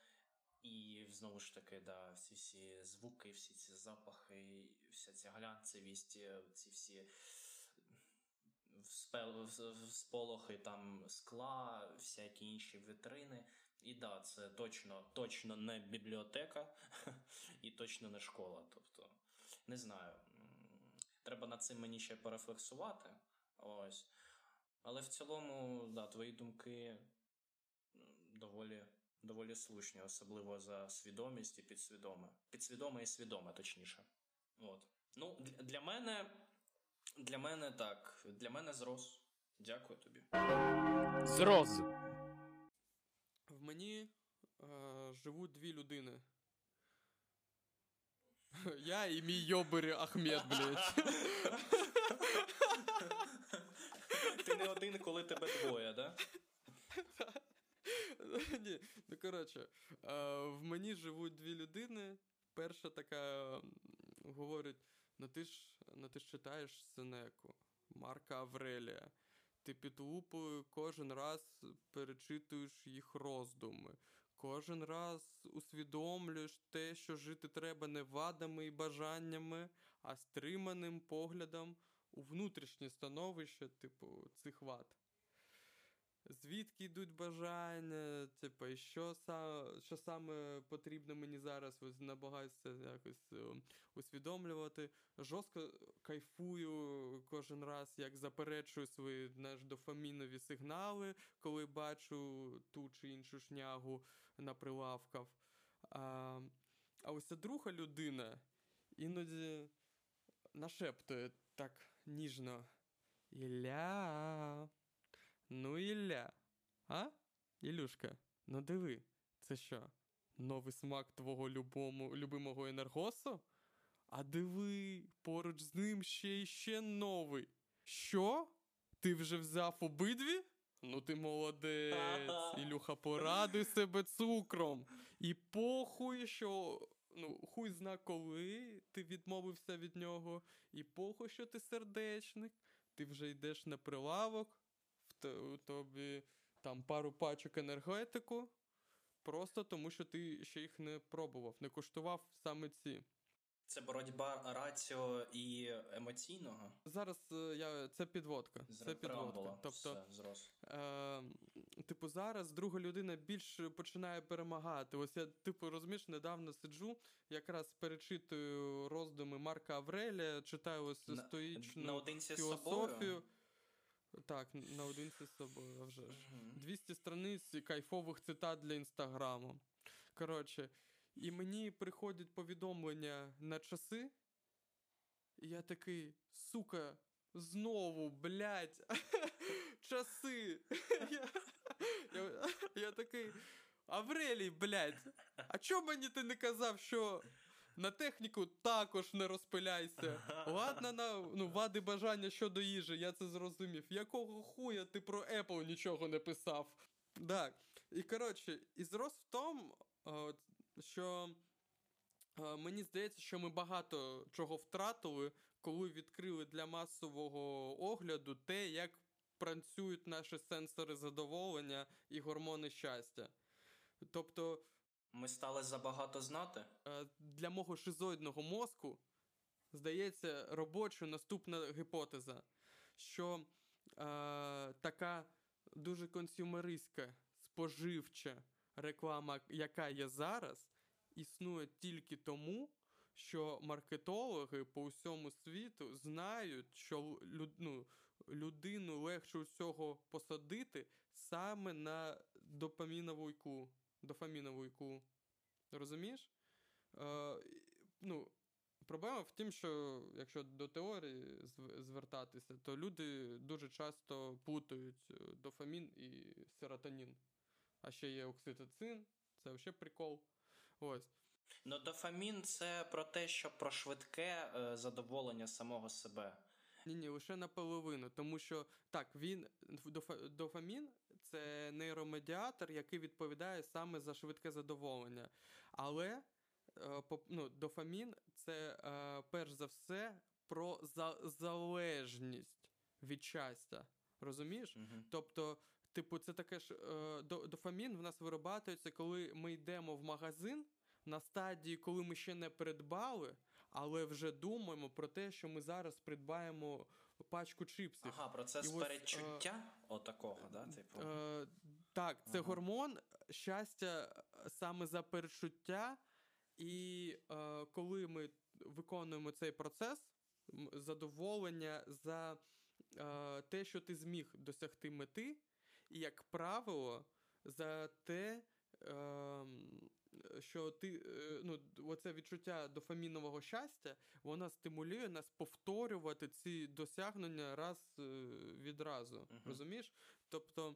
і, знову ж таки, да, всі ці звуки, всі ці запахи, вся ця глянцевість, ці всі сполохи там скла, всякі інші вітрини. І так, да, це точно, точно не бібліотека і точно не школа. Тобто, не знаю, треба над цим мені ще порефлексувати. Ось. Але в цілому, да, твої думки доволі, доволі слушні, особливо за свідомість і підсвідоме. Підсвідоме і свідоме, точніше. От. Ну, для мене, для мене так, для мене зрос. Дякую тобі. Зрос. В мені е, живуть дві людини. Я і мій йобері Ахмед, блядь. Ти не один, коли тебе двоє, да? Ні, ну коротше. Е, в мені живуть дві людини. Перша така говорить, ну ти ж, ну, ти ж читаєш Сенеку, Марка Аврелія. Ти під лупою кожен раз перечитуєш їх роздуми. Кожен раз усвідомлюєш те, що жити треба не вадами і бажаннями, а стриманим поглядом у внутрішнє становище, типу, цих вад. Звідки йдуть бажання, типу, і що, що саме потрібно мені зараз, намагаюся якось усвідомлювати. Жорстко кайфую кожен раз, як заперечую свої, знаєш, дофамінові сигнали, коли бачу ту чи іншу шнягу на прилавках. А, а ось ця друга людина іноді нашептує так ніжно. Ілля... Ну, Ілля, а? Ілюшка, ну диви, це що, новий смак твого любому, любимого енергосу? А диви, поруч з ним ще і ще новий. Що? Ти вже взяв обидві? Ну ти молодець, Ілюха, порадуй себе цукром. І похуй, що... Ну, хуй зна коли ти відмовився від нього. І похуй, що ти сердечник. Ти вже йдеш на прилавок. У тобі там пару пачок енергетику, просто тому що ти ще їх не пробував, не куштував саме ці. Це боротьба раціо і емоційного? Зараз я... це підводка. З... Це підводка. Тобто, е... типу, зараз друга людина більш починає перемагати. Ось я, типу, розумієш, недавно сиджу, якраз перечитую роздуми Марка Аврелія, читаю ось на... стоїчну наодинці філософію. Так, наодинці з собою, вже ж. Mm-hmm. двісті страниць кайфових цитат для Інстаграму. Коротше, і мені приходять повідомлення на часи, і я такий, сука, знову, блядь, часи. я, я, я такий, Аврелій, блядь, а чому мені ти не казав, що... На техніку також не розпиляйся. Ладно, на, ну, вади бажання щодо їжі, я це зрозумів. Якого хуя ти про Apple нічого не писав? Так, і коротше, і зрос в тому, що мені здається, що ми багато чого втратили, коли відкрили для масового огляду те, як працюють наші сенсори задоволення і гормони щастя. Тобто, ми стали забагато знати? Для мого шизоїдного мозку, здається, робочою наступна гіпотеза, що е, така дуже консюмеристська, споживча реклама, яка є зараз, існує тільки тому, що маркетологи по всьому світу знають, що люд, ну, людину легше усього посадити саме на допамінову іклу. Дофамінову іклу. Розумієш? Е, ну, проблема в тім, що якщо до теорії звертатися, то люди дуже часто плутають дофамін і серотонін. А ще є окситоцин, це взагалі прикол. Ось. Ну, дофамін – це про те, що про швидке е, задоволення самого себе. Ні-ні, лише наполовину, тому що, так, він, дофамін – це нейромедіатор, який відповідає саме за швидке задоволення. Але ну, дофамін – це, перш за все, про залежність від щастя. Розумієш? Угу. Тобто, типу, це таке ж, дофамін в нас виробляється, коли ми йдемо в магазин, на стадії, коли ми ще не придбали, але вже думаємо про те, що ми зараз придбаємо пачку чіпсів. Ага, процес ось, передчуття е... отакого, да? Типу. Е... Так, це ага. гормон щастя саме за передчуття. І е... коли ми виконуємо цей процес, задоволення за е... те, що ти зміг досягти мети, і, як правило, за те, е... що ти, ну, оце відчуття дофамінового щастя, воно стимулює нас повторювати ці досягнення раз відразу. Uh-huh. Розумієш? Тобто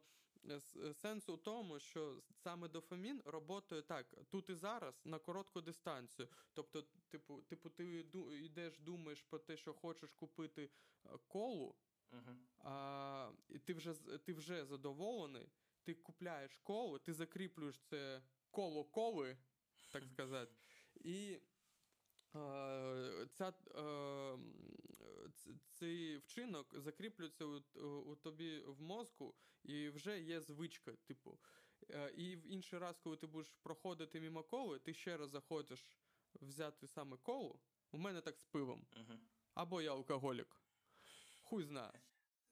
сенс у тому, що саме дофамін роботує так, тут і зараз, на коротку дистанцію. Тобто, типу, типу ти йдеш, думаєш про те, що хочеш купити колу, uh-huh. а, і ти вже, ти вже задоволений, ти купляєш колу, ти закріплюєш це коло коли, так сказати. І е, ця, е, цей вчинок закріплюється у, у тобі в мозку, і вже є звичка, типу. Е, і в інший раз, коли ти будеш проходити мимо коли, ти ще раз захочеш взяти саме коло. У мене так з пивом. Угу. Або я алкоголік. Хуй знає.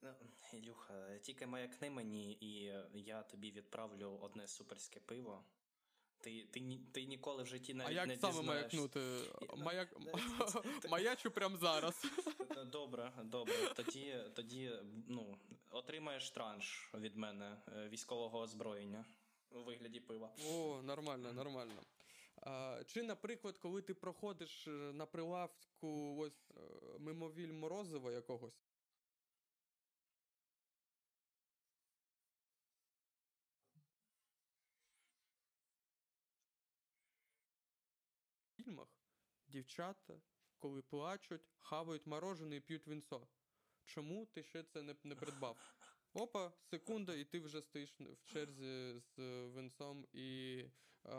Ну, Ілюха, тільки маякни мені, і я тобі відправлю одне суперське пиво. Ти, ти, ти ніколи в житті навіть не дізнаєшся. А як саме маякнути? Маяк... Маячу прямо зараз. Добре, добре. Тоді, тоді ну, отримаєш транш від мене військового озброєння у вигляді пива. О, нормально, нормально. Чи, наприклад, коли ти проходиш на прилавку ось мимовіль морозива якогось? Дівчата, коли плачуть, хавають морожене і п'ють вінцо. Чому ти ще це не, не придбав? Опа, секунда, і ти вже стоїш в черзі з вінцом і е,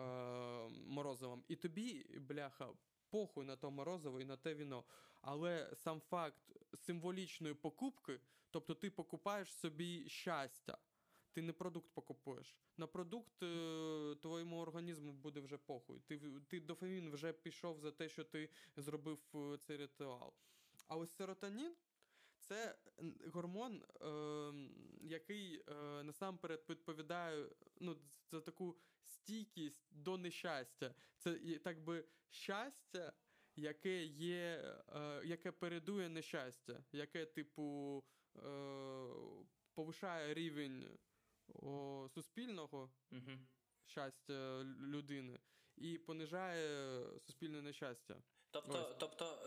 морозивом. І тобі, бляха, похуй на то морозиво і на те віно. Але сам факт символічної покупки, тобто ти покупаєш собі щастя. Ти не продукт покупуєш. На продукт твоєму організму буде вже похуй. Ти, ти дофамін вже пішов за те, що ти зробив цей ритуал. А ось серотонін – це гормон, е, який е, насамперед відповідає ну, за таку стійкість до нещастя. Це, так би, щастя, яке є, е, яке передує нещастя, яке, типу, е, повишає рівень о, суспільного угу. щастя людини і понижає суспільне нещастя. Тобто, тобто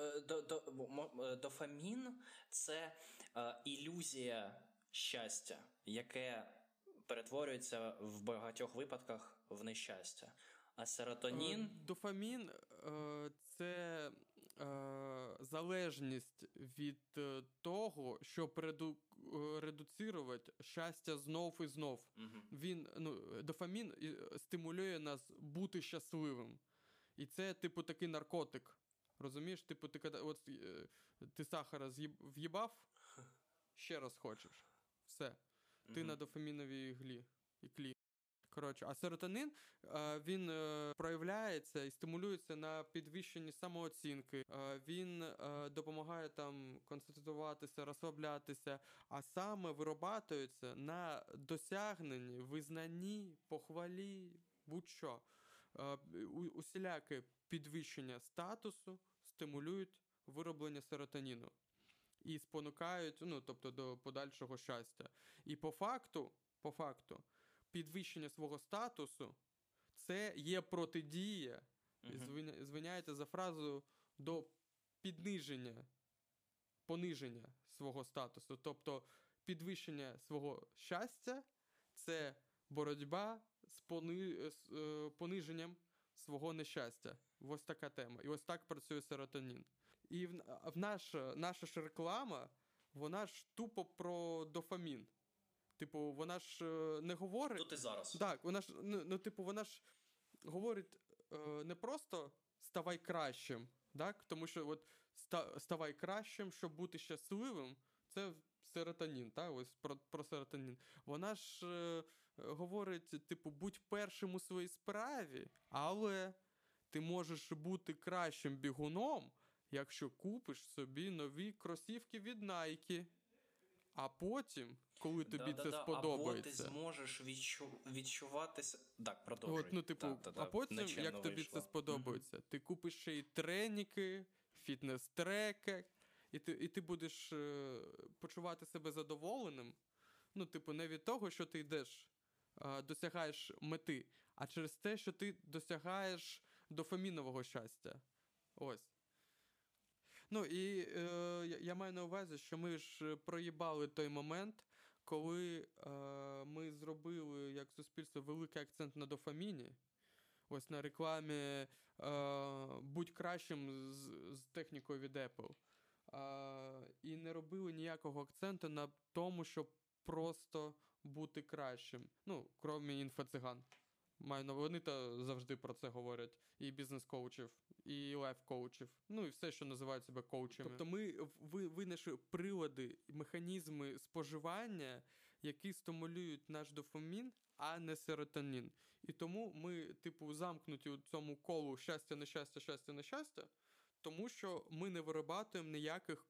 дофамін – це е, ілюзія щастя, яке перетворюється в багатьох випадках в нещастя. А серотонін? Дофамін – це залежність від того, щоб реду... редуцірувати щастя знов і знов. Угу. Він, ну, дофамін стимулює нас бути щасливим. І це, типу, такий наркотик. Розумієш? Типу, ти, от, ти сахара в'їбав, ще раз хочеш. Все. Ти угу. на дофаміновій іглі. Іклі. Коротше, а серотонін, він проявляється і стимулюється на підвищенні самооцінки. Він допомагає там концентруватися, розслаблятися, а саме виробляється на досягненні, визнанні, похвалі, будь-що. Усіляке підвищення статусу стимулюють вироблення серотоніну і спонукають, ну, тобто до подальшого щастя. І по факту, по факту, підвищення свого статусу, це є протидія, uh-huh. звиняється за фразу, до підниження, пониження свого статусу. Тобто підвищення свого щастя – це боротьба з пони... пониженням свого нещастя. Ось така тема. І ось так працює серотонін. І в наша, наша ж реклама, вона ж тупо про дофамін. Типу, вона ж не говорить... Тут і зараз. Так, вона ж, ну, ну, типу, вона ж говорить е, не просто «ставай кращим», так? Тому що от «ставай кращим, щоб бути щасливим» – це серотонін, так? Ось про, про серотонін. Вона ж е, говорить, типу, будь першим у своїй справі, але ти можеш бути кращим бігуном, якщо купиш собі нові кросівки від Nike. А потім, коли тобі да, це да, сподобається... Або ти зможеш відчу... відчуватися... Так, продовжуй. От, ну, типу, да, да, да. А потім, Начально як тобі вийшло. Це сподобається, mm-hmm. ти купиш ще й треніки, фітнес-треки, і ти, і ти будеш е- почувати себе задоволеним. Ну, типу, не від того, що ти йдеш, е- досягаєш мети, а через те, що ти досягаєш дофамінового щастя. Ось. Ну, і е, я маю на увазі, що ми ж проїбали той момент, коли е, ми зробили, як суспільство, великий акцент на дофаміні. Ось на рекламі е, «Будь кращим з, з технікою від Apple». Е, і не робили ніякого акценту на тому, щоб просто бути кращим. Ну, крім інфо-циган. Вони-то завжди про це говорять. І бізнес-коучів, і лайф-коучів. Ну, і все, що називають себе коучами. Тобто ми винайшли прилади, механізми споживання, які стимулюють наш дофамін, а не серотонін. І тому ми, типу, замкнуті у цьому колу щастя-нещастя, щастя-нещастя, тому що ми не виробляємо ніяких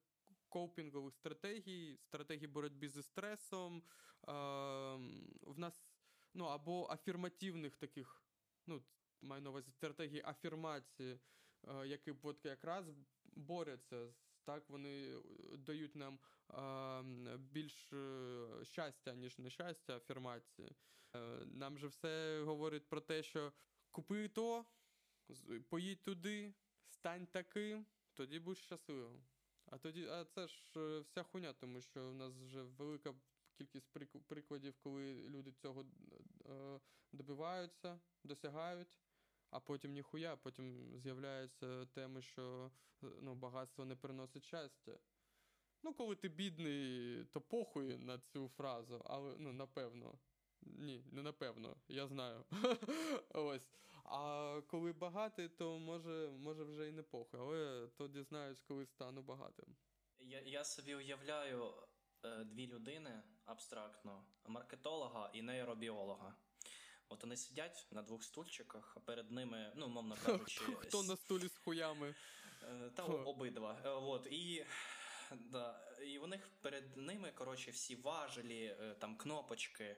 копінгових стратегій, стратегій боротьби зі стресом. Е- в нас Ну, або афірмативних таких, ну, маю на увазі, стратегії афірмації, е, які от, якраз борються, так, вони дають нам е, більш щастя, ніж нещастя, афірмації. Е, нам же все говорить про те, що купи то, поїдь туди, стань таким, тоді будь щасливим. А, тоді, а це ж вся хуйня, тому що в нас вже велика... кількість прикладів, коли люди цього е, добиваються, досягають, а потім ніхуя, потім з'являються теми, що ну, багатство не приносить щастя. Ну, коли ти бідний, то похуй на цю фразу, але, ну, напевно. Ні, не напевно, я знаю. Ось. А коли багатий, то може, може вже і не похуй, але то дізнаюсь, коли стану багатим. Я, я собі уявляю дві людини абстрактно, маркетолога і нейробіолога. От вони сидять на двох стульчиках, а перед ними, ну, мовно кажучи... Хто, хто на стулі з хуями? Та обидва. От, і... Да. І у них перед ними, коротше, всі важелі, там, кнопочки,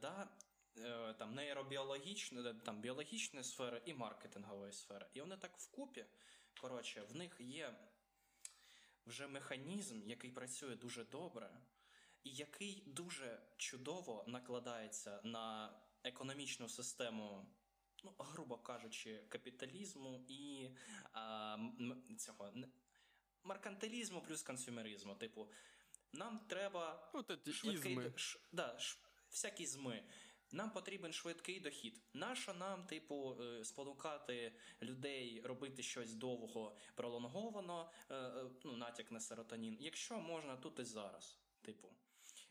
да, там, нейробіологічна, там, біологічна сфера і маркетингова сфера. І вони так вкупі, коротше, в них є вже механізм, який працює дуже добре, і який дуже чудово накладається на економічну систему, ну, грубо кажучи, капіталізму і а, цього... Меркантилізму плюс консюмеризму. Типу, нам треба швидкий... Ш, да, ш, всякі зми. Нам потрібен швидкий дохід. Нащо нам, типу, спонукати людей робити щось довго пролонговано, ну, натяк на серотонін, якщо можна тут і зараз. Типу,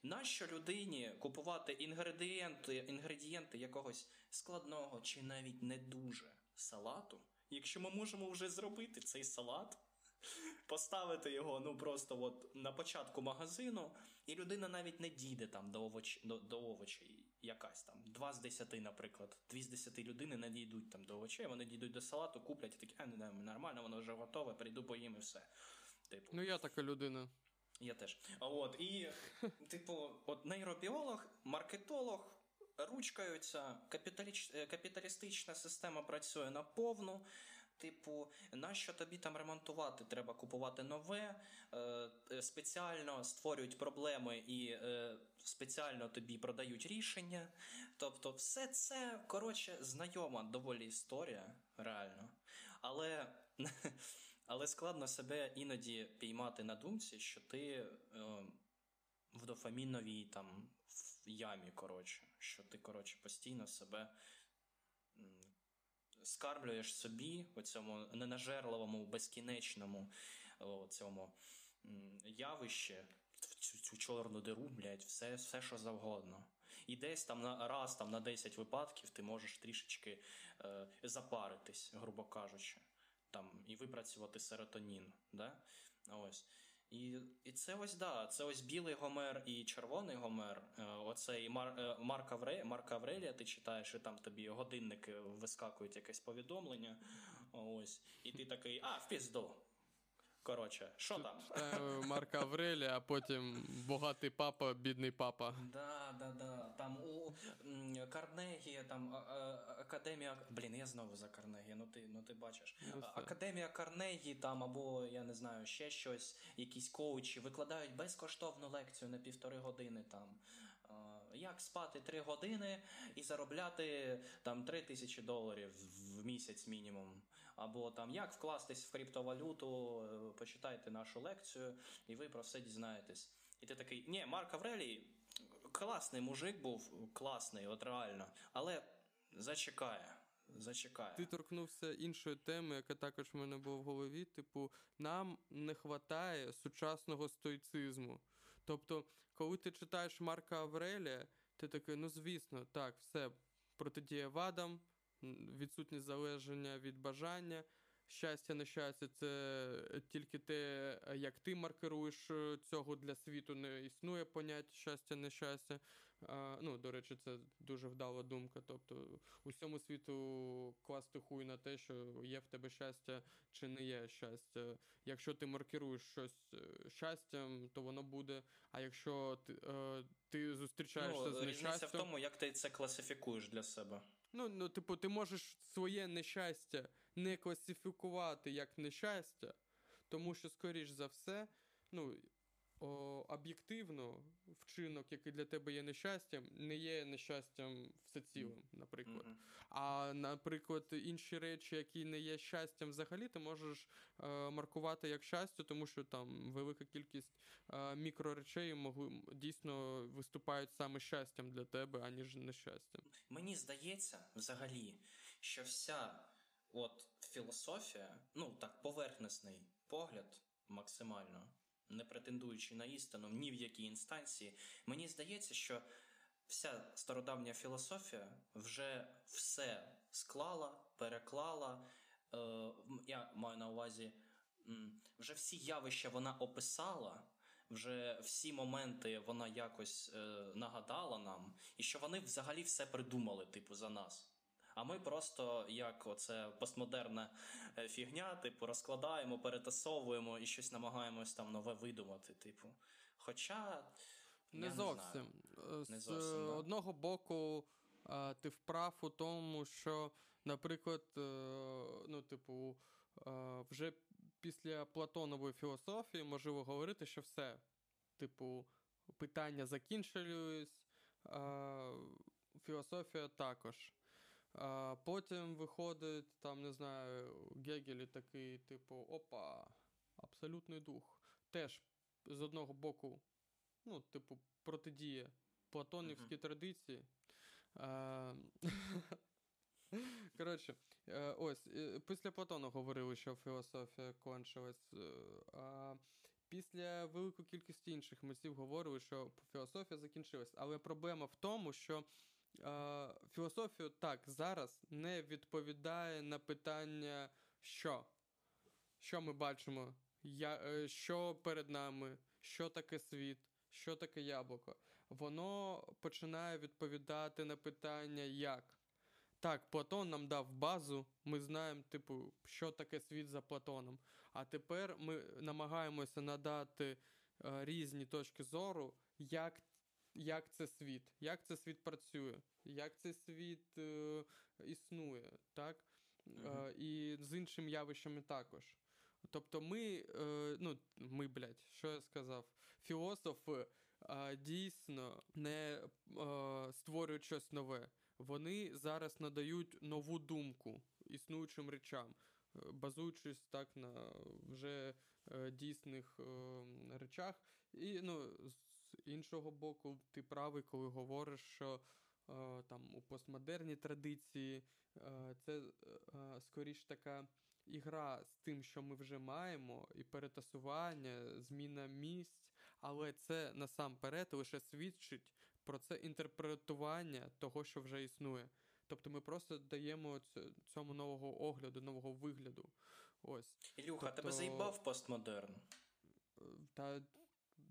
нащо людині купувати інгредієнти, інгредієнти якогось складного чи навіть не дуже салату, якщо ми можемо вже зробити цей салат, поставити його, ну, просто от на початку магазину, і людина навіть не дійде там до овоч... до, до овочей якась там. Два з десяти, наприклад. Дві з десяти людини не дійдуть там до овочей, вони дійдуть до салату, куплять і такі, а, не знаю, нормально, воно вже готове, прийду поїм і все. Типу. Ну, я така людина. Я теж. А от, і, типу, от нейробіолог, маркетолог, ручкаються, капіталіч... капіталістична система працює наповну. Типу, нащо тобі там ремонтувати? Треба купувати нове, е, спеціально створюють проблеми і е, спеціально тобі продають рішення. Тобто, все це, коротше, знайома доволі історія, реально. Але, але складно себе іноді піймати на думці, що ти е, в дофаміновій там в ямі, коротше, що ти, коротше, постійно себе... скарблюєш собі у цьому ненажерливому, безкінечному о, цьому явищі, цю, цю чорну диру, блядь, все, все, що завгодно. І десь там на, раз там, на десять випадків ти можеш трішечки е, запаритись, грубо кажучи, там, і випрацювати серотонін. Да? Ось. І, і це ось, да, це ось білий Гомер і червоний Гомер, оцей Мар, Марк Авре, Марка Аврелія ти читаєш, і там тобі годинники вискакують якесь повідомлення, ось, і ти такий, а, в пізду, коротше, що там? Марка Аврелія, а потім богатий папа, бідний папа. Да, да, да, там у Карнегі, там Академія, блін, я знову за Карнегі, ну ти, ну ти бачиш. Академія Карнегі там або, я не знаю, ще щось, якісь коучі викладають безкоштовну лекцію на півтори години там. Як спати три години і заробляти там три тисячі доларів в місяць мінімум. Або там як вкластись в криптовалюту, почитайте нашу лекцію і ви про все дізнаєтесь. І ти такий, ні, Марк Аврелій класний мужик був, класний, от реально, але зачекає. Зачекає. Ти торкнувся іншої теми, яка також в мене була в голові, типу, нам не хватає сучасного стоїцизму. Тобто, коли ти читаєш Марка Аврелія, ти такий, ну звісно, так, все, протидія вадам, відсутність залеження від бажання, щастя, нещастя, це тільки те, як ти маркеруєш, цього для світу не існує поняття щастя, нещастя. А, ну, до речі, це дуже вдала думка, тобто усьому світу класти хуй на те, що є в тебе щастя чи не є щастя. Якщо ти маркеруєш щось щастям, то воно буде, а якщо ти, е, ти зустрічаєшся ну, з нещастям... Різниця в тому, як ти це класифікуєш для себе. Ну, ну, типу, ти можеш своє нещастя не класифікувати як нещастя, тому що, скоріш за все, ну, о, об'єктивно вчинок, який для тебе є нещастям, не є нещастям всецілим, наприклад. Mm-hmm. А, наприклад, інші речі, які не є щастям взагалі, ти можеш е, маркувати як щастя, тому що там велика кількість е, мікроречей могли, дійсно виступають саме щастям для тебе, аніж нещастям. Мені здається, взагалі, що вся от філософія, ну так, поверхнесний погляд максимально, не претендуючи на істину ні в якій інстанції, мені здається, що вся стародавня філософія вже все склала, переклала, е, я маю на увазі, вже всі явища вона описала, вже всі моменти вона якось е, нагадала нам, і що вони взагалі все придумали, типу, за нас. А ми просто, як оце постмодерна фігня, типу, розкладаємо, перетасовуємо і щось намагаємось там нове видумати, типу. Хоча... Не зовсім. Не, не зовсім. З да. одного боку, ти вправ у тому, що, наприклад, ну, типу, вже після Платонової філософії можливо говорити, що все, типу, питання закінчились, філософія також. Потім виходить, там, не знаю, Гегель такий, типу, опа, абсолютний дух. Теж, з одного боку, ну, типу, протидіє платонівській mm-hmm. традиції. Коротше, ось, після Платона говорили, що філософія кончилась. А після великої кількості інших митців говорили, що філософія закінчилась. Але проблема в тому, що філософія, так, зараз не відповідає на питання, що? Що ми бачимо? Я, що перед нами? Що таке світ? Що таке яблуко? Воно починає відповідати на питання «як?». Так, Платон нам дав базу, ми знаємо, типу, що таке світ за Платоном. А тепер ми намагаємося надати е, різні точки зору, як, як це світ, як це світ працює, як цей світ е, існує, так? Е, і з іншими явищами також. Тобто ми, ну, ми, блядь, що я сказав, філософи дійсно не створюють щось нове. Вони зараз надають нову думку існуючим речам, базуючись так на вже дійсних речах. І, ну, з іншого боку, ти правий, коли говориш, що там у постмодерній традиції це скоріш така ігра з тим, що ми вже маємо, і перетасування, зміна місць, але це насамперед лише свідчить про це інтерпретування того, що вже існує. Тобто ми просто даємо цьому нового огляду, нового вигляду. Ось. Ілюха, тобто... тебе заїбав постмодерн? Та...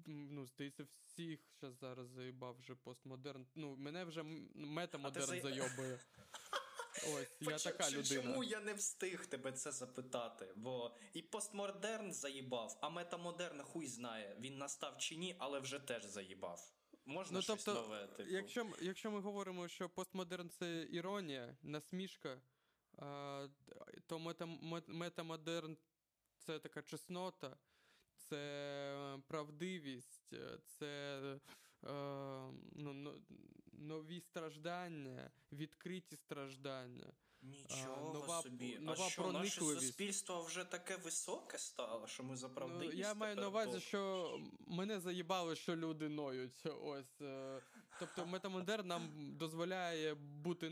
Ну, здається, всіх щас зараз заїбав вже постмодерн. Ну, мене вже метамодерн за... зайобує. Ось, я Поч- така людина. Чому я не встиг тебе це запитати? Бо і постмодерн заїбав, а метамодерн хуй знає. Він настав чи ні, але вже теж заїбав. Можна ну, щось тобто, нове? Типу? Якщо, якщо ми говоримо, що постмодерн – це іронія, насмішка, то метам- метамодерн – це така чеснота, це правдивість, це е, ну, нові страждання, відкриті страждання. Нічого е, нова, собі. Нова а що, наше суспільство вже таке високе стало, що ми за правдивість ну, я маю на увазі, що мене заїбало, що люди ноють. Ось. Тобто метамодерн нам дозволяє бути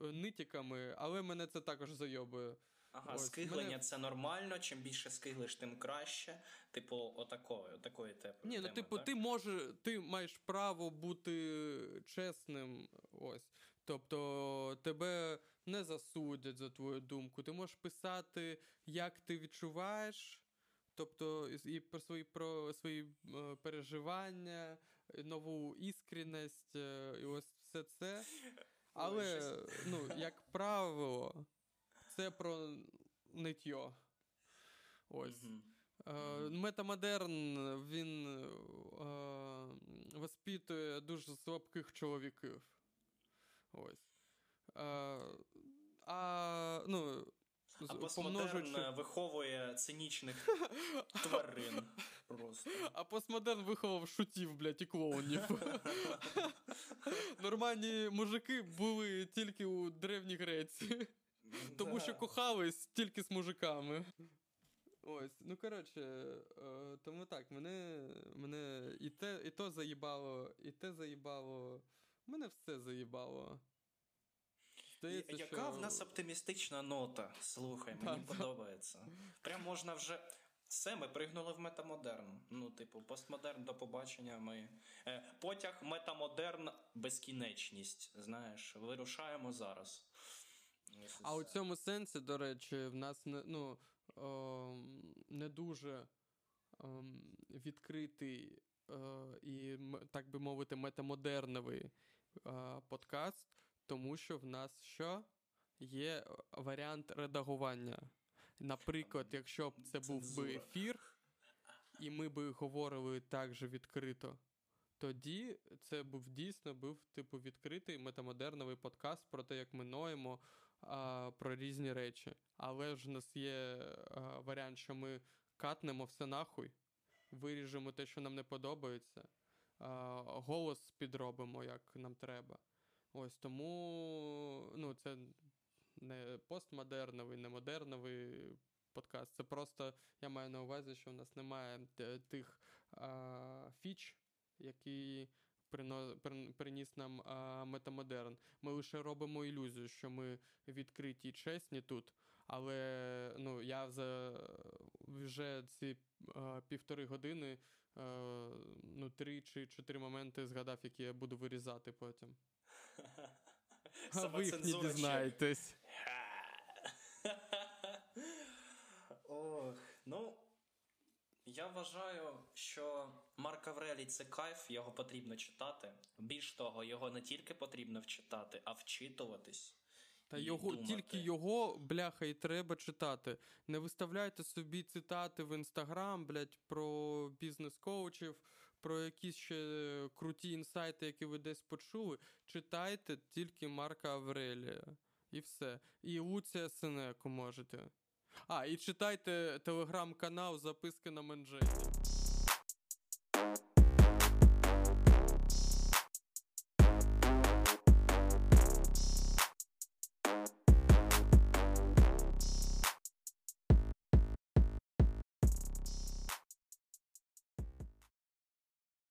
нитіками, але мене це також зайобує. Ага, ось, скиглення мене... це нормально, чим більше скиглиш, тим краще. Типу, отакої, отакої теми. Ні, ну типу, так? ти може, ти маєш право бути чесним, ось. Тобто тебе не засудять за твою думку. Ти можеш писати, як ти відчуваєш, тобто і про свої, про свої е, переживання, нову іскренність, е, і ось все це. Але, Ой, ну, як правило... Це про нитьо. Ось. Mm-hmm. Е, метамодерн, він е, воспитує дуже слабких чоловіків. Ось. Е, а, ну, а постмодерн помножу... виховує цинічних тварин. Просто. А постмодерн виховав шутів, блядь, і клоунів. Нормальні мужики були тільки у Древній Греції. Тому що кохались тільки з мужиками. Ось, ну коротше, тому так, мене, мене і те, і то заїбало, і те заїбало, мене все заїбало. Здається, яка що... в нас оптимістична нота, слухай, да, мені да. подобається. Прям можна вже... Все, ми пригнули в метамодерн. Ну, типу, постмодерн, до побачення, ми... Е, потяг, метамодерн, безкінечність, знаєш, вирушаємо зараз. А у цьому сенсі, до речі, в нас не, ну, о, не дуже відкритий і, так би мовити, метамодерновий подкаст, тому що в нас що? Є варіант редагування. Наприклад, якщо б це був би ефір, і ми би говорили так же відкрито, тоді це був дійсно був типу відкритий метамодерновий подкаст про те, як ми ноємо а, про різні речі. Але ж в нас є а, варіант, що ми катнемо все нахуй, виріжемо те, що нам не подобається, а, голос підробимо, як нам треба. Ось тому, ну, це не постмодерновий, не модерновий подкаст. Це просто, я маю на увазі, що в нас немає тих а, фіч, який приніс нам а, метамодерн. Ми лише робимо ілюзію, що ми відкриті і чесні тут, але ну, я за, вже ці а, півтори години а, ну, три чи чотири моменти згадав, які я буду вирізати потім. А ви їх не дізнаєтесь. Ох, ну... Я вважаю, що Марк Аврелій – це кайф, його потрібно читати. Більш того, його не тільки потрібно читати, а вчитуватись. Та його, тільки його, бляха, і треба читати. Не виставляйте собі цитати в Інстаграм, блядь, про бізнес-коучів, про якісь ще круті інсайти, які ви десь почули. Читайте тільки Марка Аврелія. І все. І Луція Сенеку можете. А, і читайте телеграм-канал «Записки на менеджері».